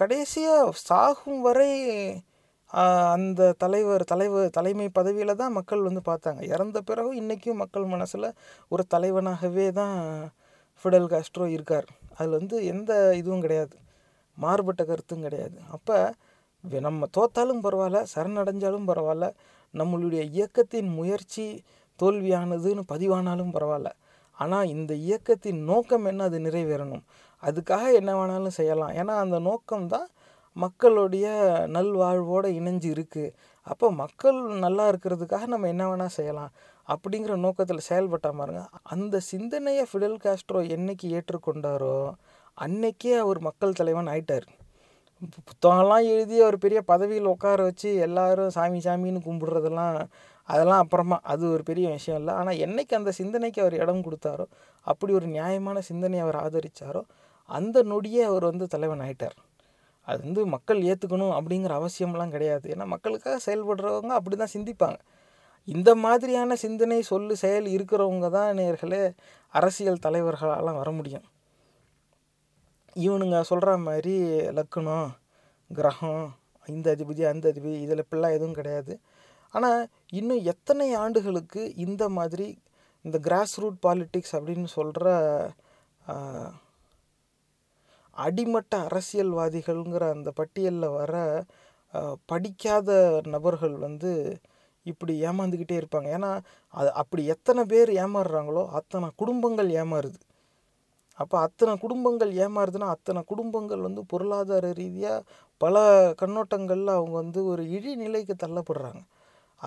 கடைசியாக சாகும் வரை அந்த தலைமை பதவியில் தான் மக்கள் வந்து பார்த்தாங்க. இறந்த பிறகு இன்றைக்கும் மக்கள் மனசில் ஒரு தலைவனாகவே தான் ஃபிடல் காஸ்ட்ரோ இருக்கார். அதில் வந்து எந்த இதுவும் கிடையாது, மாறுபட்ட கருத்தும் கிடையாது. அப்போ நம்ம தோத்தாலும் பரவாயில்ல, சரணடைஞ்சாலும் பரவாயில்ல, நம்மளுடைய இயக்கத்தின் முயற்சி தோல்வியானதுன்னு பதிவானாலும் பரவாயில்ல, ஆனால் இந்த இயக்கத்தின் நோக்கம் என்ன, அது நிறைவேறணும், அதுக்காக என்ன வேணாலும் செய்யலாம். ஏன்னா அந்த நோக்கம்தான் மக்களுடைய நல்வாழ்வோடு இணைஞ்சு இருக்குது. அப்போ மக்கள் நல்லா இருக்கிறதுக்காக நம்ம என்ன வேணால் செய்யலாம் அப்படிங்கிற நோக்கத்தில் செயல்பட்டால் பாருங்க, அந்த சிந்தனையை ஃபிடல் காஸ்ட்ரோ என்றைக்கு ஏற்றுக்கொண்டாரோ அன்றைக்கே அவர் மக்கள் தலைவன் ஆயிட்டார். புத்தகம்லாம் எழுதி ஒரு பெரிய பதவியில் உட்கார வச்சு எல்லாரும் சாமி சாமின்னு கும்பிடுறதெல்லாம் அதெல்லாம் அப்புறமா, அது ஒரு பெரிய விஷயம் இல்லை. ஆனால் என்றைக்கு அந்த சிந்தனைக்கு அவர் இடம் கொடுத்தாரோ, அப்படி ஒரு நியாயமான சிந்தனையை அவர் ஆதரித்தாரோ, அந்த நொடியே அவர் வந்து தலைவன் ஆயிட்டார். அது வந்து மக்கள் ஏற்றுக்கணும் அப்படிங்கிற அவசியம்லாம் கிடையாது. ஏன்னா மக்களுக்காக செயல்படுறவங்க அப்படி தான் சிந்திப்பாங்க. இந்த மாதிரியான சிந்தனை சொல்லு செயல் இருக்கிறவங்க தான் நேயர்களே அரசியல் தலைவர்களெல்லாம் வர முடியும். இவனுங்க சொல்கிற மாதிரி லக்கணம், கிரகம், இந்த அதிபதி அந்த அதிபதி இதில் இப்படிலாம் எதுவும் கிடையாது. ஆனால் இன்னும் எத்தனை ஆண்டுகளுக்கு இந்த மாதிரி இந்த கிராஸ் ரூட் பாலிட்டிக்ஸ் அப்படின்னு சொல்கிற அடிமட்ட அரசியல்வாதிகள்ங்கிற அந்த பட்டியலில் வர படிக்காத நபர்கள் வந்து இப்படி ஏமாந்துக்கிட்டே இருப்பாங்க. ஏன்னா அது அப்படி எத்தனை பேர் ஏமாறுறாங்களோ அத்தனை குடும்பங்கள் ஏமாறுது. அப்போ அத்தனை குடும்பங்கள் ஏமாறுதுன்னா அத்தனை குடும்பங்கள் வந்து பொருளாதார ரீதியாக பல கண்ணோட்டங்களில் அவங்க வந்து ஒரு இழிநிலைக்கு தள்ளப்படுறாங்க.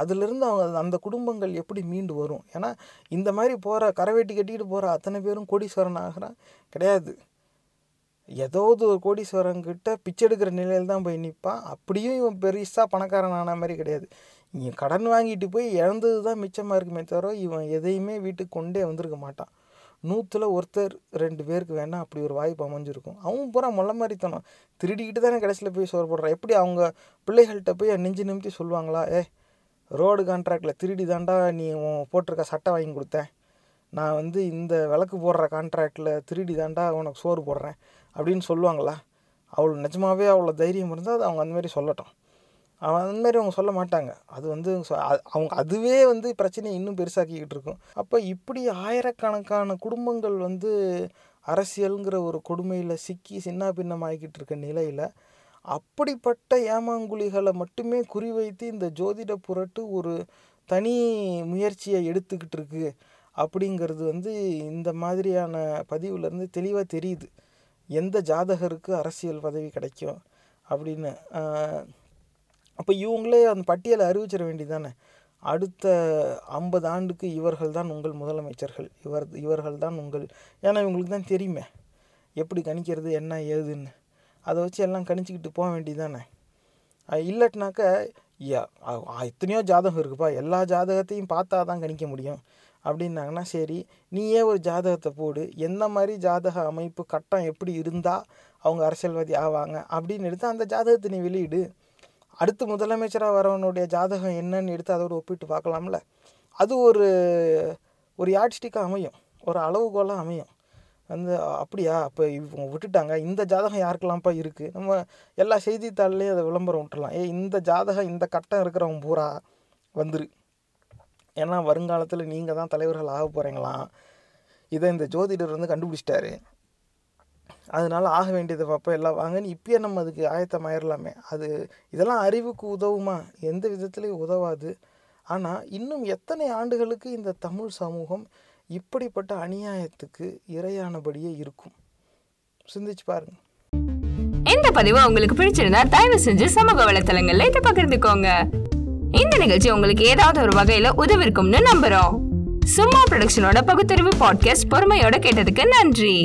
அதிலிருந்து அவங்க அந்த குடும்பங்கள் எப்படி மீண்டு வரும்? ஏன்னா இந்த மாதிரி போகிற கரவேட்டி கட்டிக்கிட்டு போகிற அத்தனை பேரும் கோடீஸ்வரன் ஆகிறான் கிடையாது, ஏதாவது ஒரு கோடீஸ்வரங்கிட்ட பிச்சை எடுக்கிற நிலையில் தான் போய் நிற்பான். அப்படியும் இவன் பெருசாக பணக்காரன் ஆன மாதிரி கிடையாது, இவன் கடன் வாங்கிட்டு போய் இழந்தது தான் மிச்சமாக இருக்குமே தவிர இவன் எதையுமே வீட்டுக்கு கொண்டே வந்திருக்க மாட்டான். 100ல் 1-2 பேருக்கு வேணால் அப்படி ஒரு வாய்ப்பு அமைஞ்சிருக்கும். அவன் பூரா முல்லை மாதிரி தனம் திருடிக்கிட்டு தானே கடைசியில் போய் சோறுபடுறான். எப்படி அவங்க பிள்ளைகள்கிட்ட போய் நெஞ்சு நிமித்தி சொல்லுவாங்களா, ரோடு கான்ட்ராக்டில் திருடி தாண்டா நீ போட்டிருக்க சட்டை வாங்கி கொடுத்தேன், நான் வந்து இந்த விளக்கு போடுற கான்ட்ராக்டில் திருடி தாண்டா உனக்கு சோறு போடுறேன் அப்படின்னு சொல்லுவாங்களா? அவ்வளோ நிஜமாகவே அவ்வளோ தைரியம் இருந்தால் அது அவங்க அந்தமாதிரி சொல்லட்டும். ஆனால் அந்தமாதிரி அவங்க சொல்ல மாட்டாங்க. அது வந்து அவங்க அதுவே வந்து பிரச்சனையை இன்னும் பெருசாக்கிக்கிட்டு இருக்கும். அப்போ இப்படி ஆயிரக்கணக்கான குடும்பங்கள் வந்து அரசியலுங்கிற ஒரு கொடுமையில் சிக்கி சின்ன பின்னமாகிக்கிட்டு இருக்க நிலையில் அப்படிப்பட்ட ஏமாங்குழிகளை மட்டுமே குறிவைத்து இந்த ஜோதிட புரட்டு ஒரு தனி முயற்சியை எடுத்துக்கிட்டு இருக்கு அப்படிங்கிறது வந்து இந்த மாதிரியான பதிவுலேருந்து தெளிவாக தெரியுது. எந்த ஜாதகருக்கு அரசியல் பதவி கிடைக்கும் அப்படின்னு அப்போ இவங்களே அந்த பட்டியலை அறிவிச்சிட வேண்டியதானே. அடுத்த 50 ஆண்டுக்கு இவர்கள் தான் உங்கள் முதலமைச்சர்கள், இவர்கள் தான் உங்கள், ஏன்னா இவங்களுக்கு தான் தெரியுமே எப்படி கணிக்கிறது என்ன ஏதுன்னு, அதை வச்சு எல்லாம் கணிச்சிக்கிட்டு போக வேண்டியதானே. இல்லட்டினாக்கா எத்தனையோ ஜாதகம் இருக்குப்பா, எல்லா ஜாதகத்தையும் பார்த்தா தான் கணிக்க முடியும் அப்படின்னாங்கன்னா சரி நீயே ஒரு ஜாதகத்தை போடு, எந்த மாதிரி ஜாதக அமைப்பு கட்டம் எப்படி இருந்தால் அவங்க அரசியல்வாதி ஆவாங்க அப்படின்னு எடுத்து அந்த ஜாதகத்தை நீ வெளியிடு. அடுத்து முதலமைச்சராக வரவனுடைய ஜாதகம் என்னன்னு எடுத்து அதோடு ஒப்பிட்டு பார்க்கலாம்ல. அது ஒரு யாட்ஸ்டிக்காக அமையும், ஒரு அளவுகோலாக அமையும். வந்து அப்படியா அப்போ இவங்க விட்டுட்டாங்க, இந்த ஜாதகம் யாருக்கெல்லாம்ப்பா இருக்குது, நம்ம எல்லா செய்தித்தாள்லேயும் அதை விளம்பரம் விட்டுடலாம். இந்த ஜாதகம் இந்த கட்டம் இருக்கிறவங்க பூரா வந்துரு, ஏன்னா வருங்காலத்தில் நீங்கள் தான் தலைவர்கள் ஆக போகிறீங்களாம், இதை இந்த ஜோதிடர் வந்து கண்டுபிடிச்சிட்டாரு, அதனால் ஆக வேண்டியதை பார்ப்போம் எல்லாம் வாங்கன்னு இப்பயே நம்ம அதுக்கு ஆயத்தமாயிடலாமே. அது இதெல்லாம் அறிவுக்கு உதவுமா? எந்த விதத்துலேயும் உதவாது. ஆனால் இன்னும் எத்தனை ஆண்டுகளுக்கு இந்த தமிழ் சமூகம் இப்படிப்பட்ட அநியாயத்துக்கு இரையானபடியே இருக்கும்? சிந்திச்சு பாருங்க. இந்த பதிவு உங்களுக்கு பிடிச்சிருந்தா தயவு செஞ்சு சமூக வலைத்தளங்கள்ல இதை பகிர்ந்துக்கோங்க. இந்த நிகழ்ச்சி உங்களுக்கு ஏதாவது ஒரு வகையில உதவி இருக்கும்னு நம்புறோம். சும்மா ப்ரொடக்ஷனோட பகுத்தறிவு பாட்காஸ்ட் பொறுமையோட கேட்டதுக்கு நன்றி.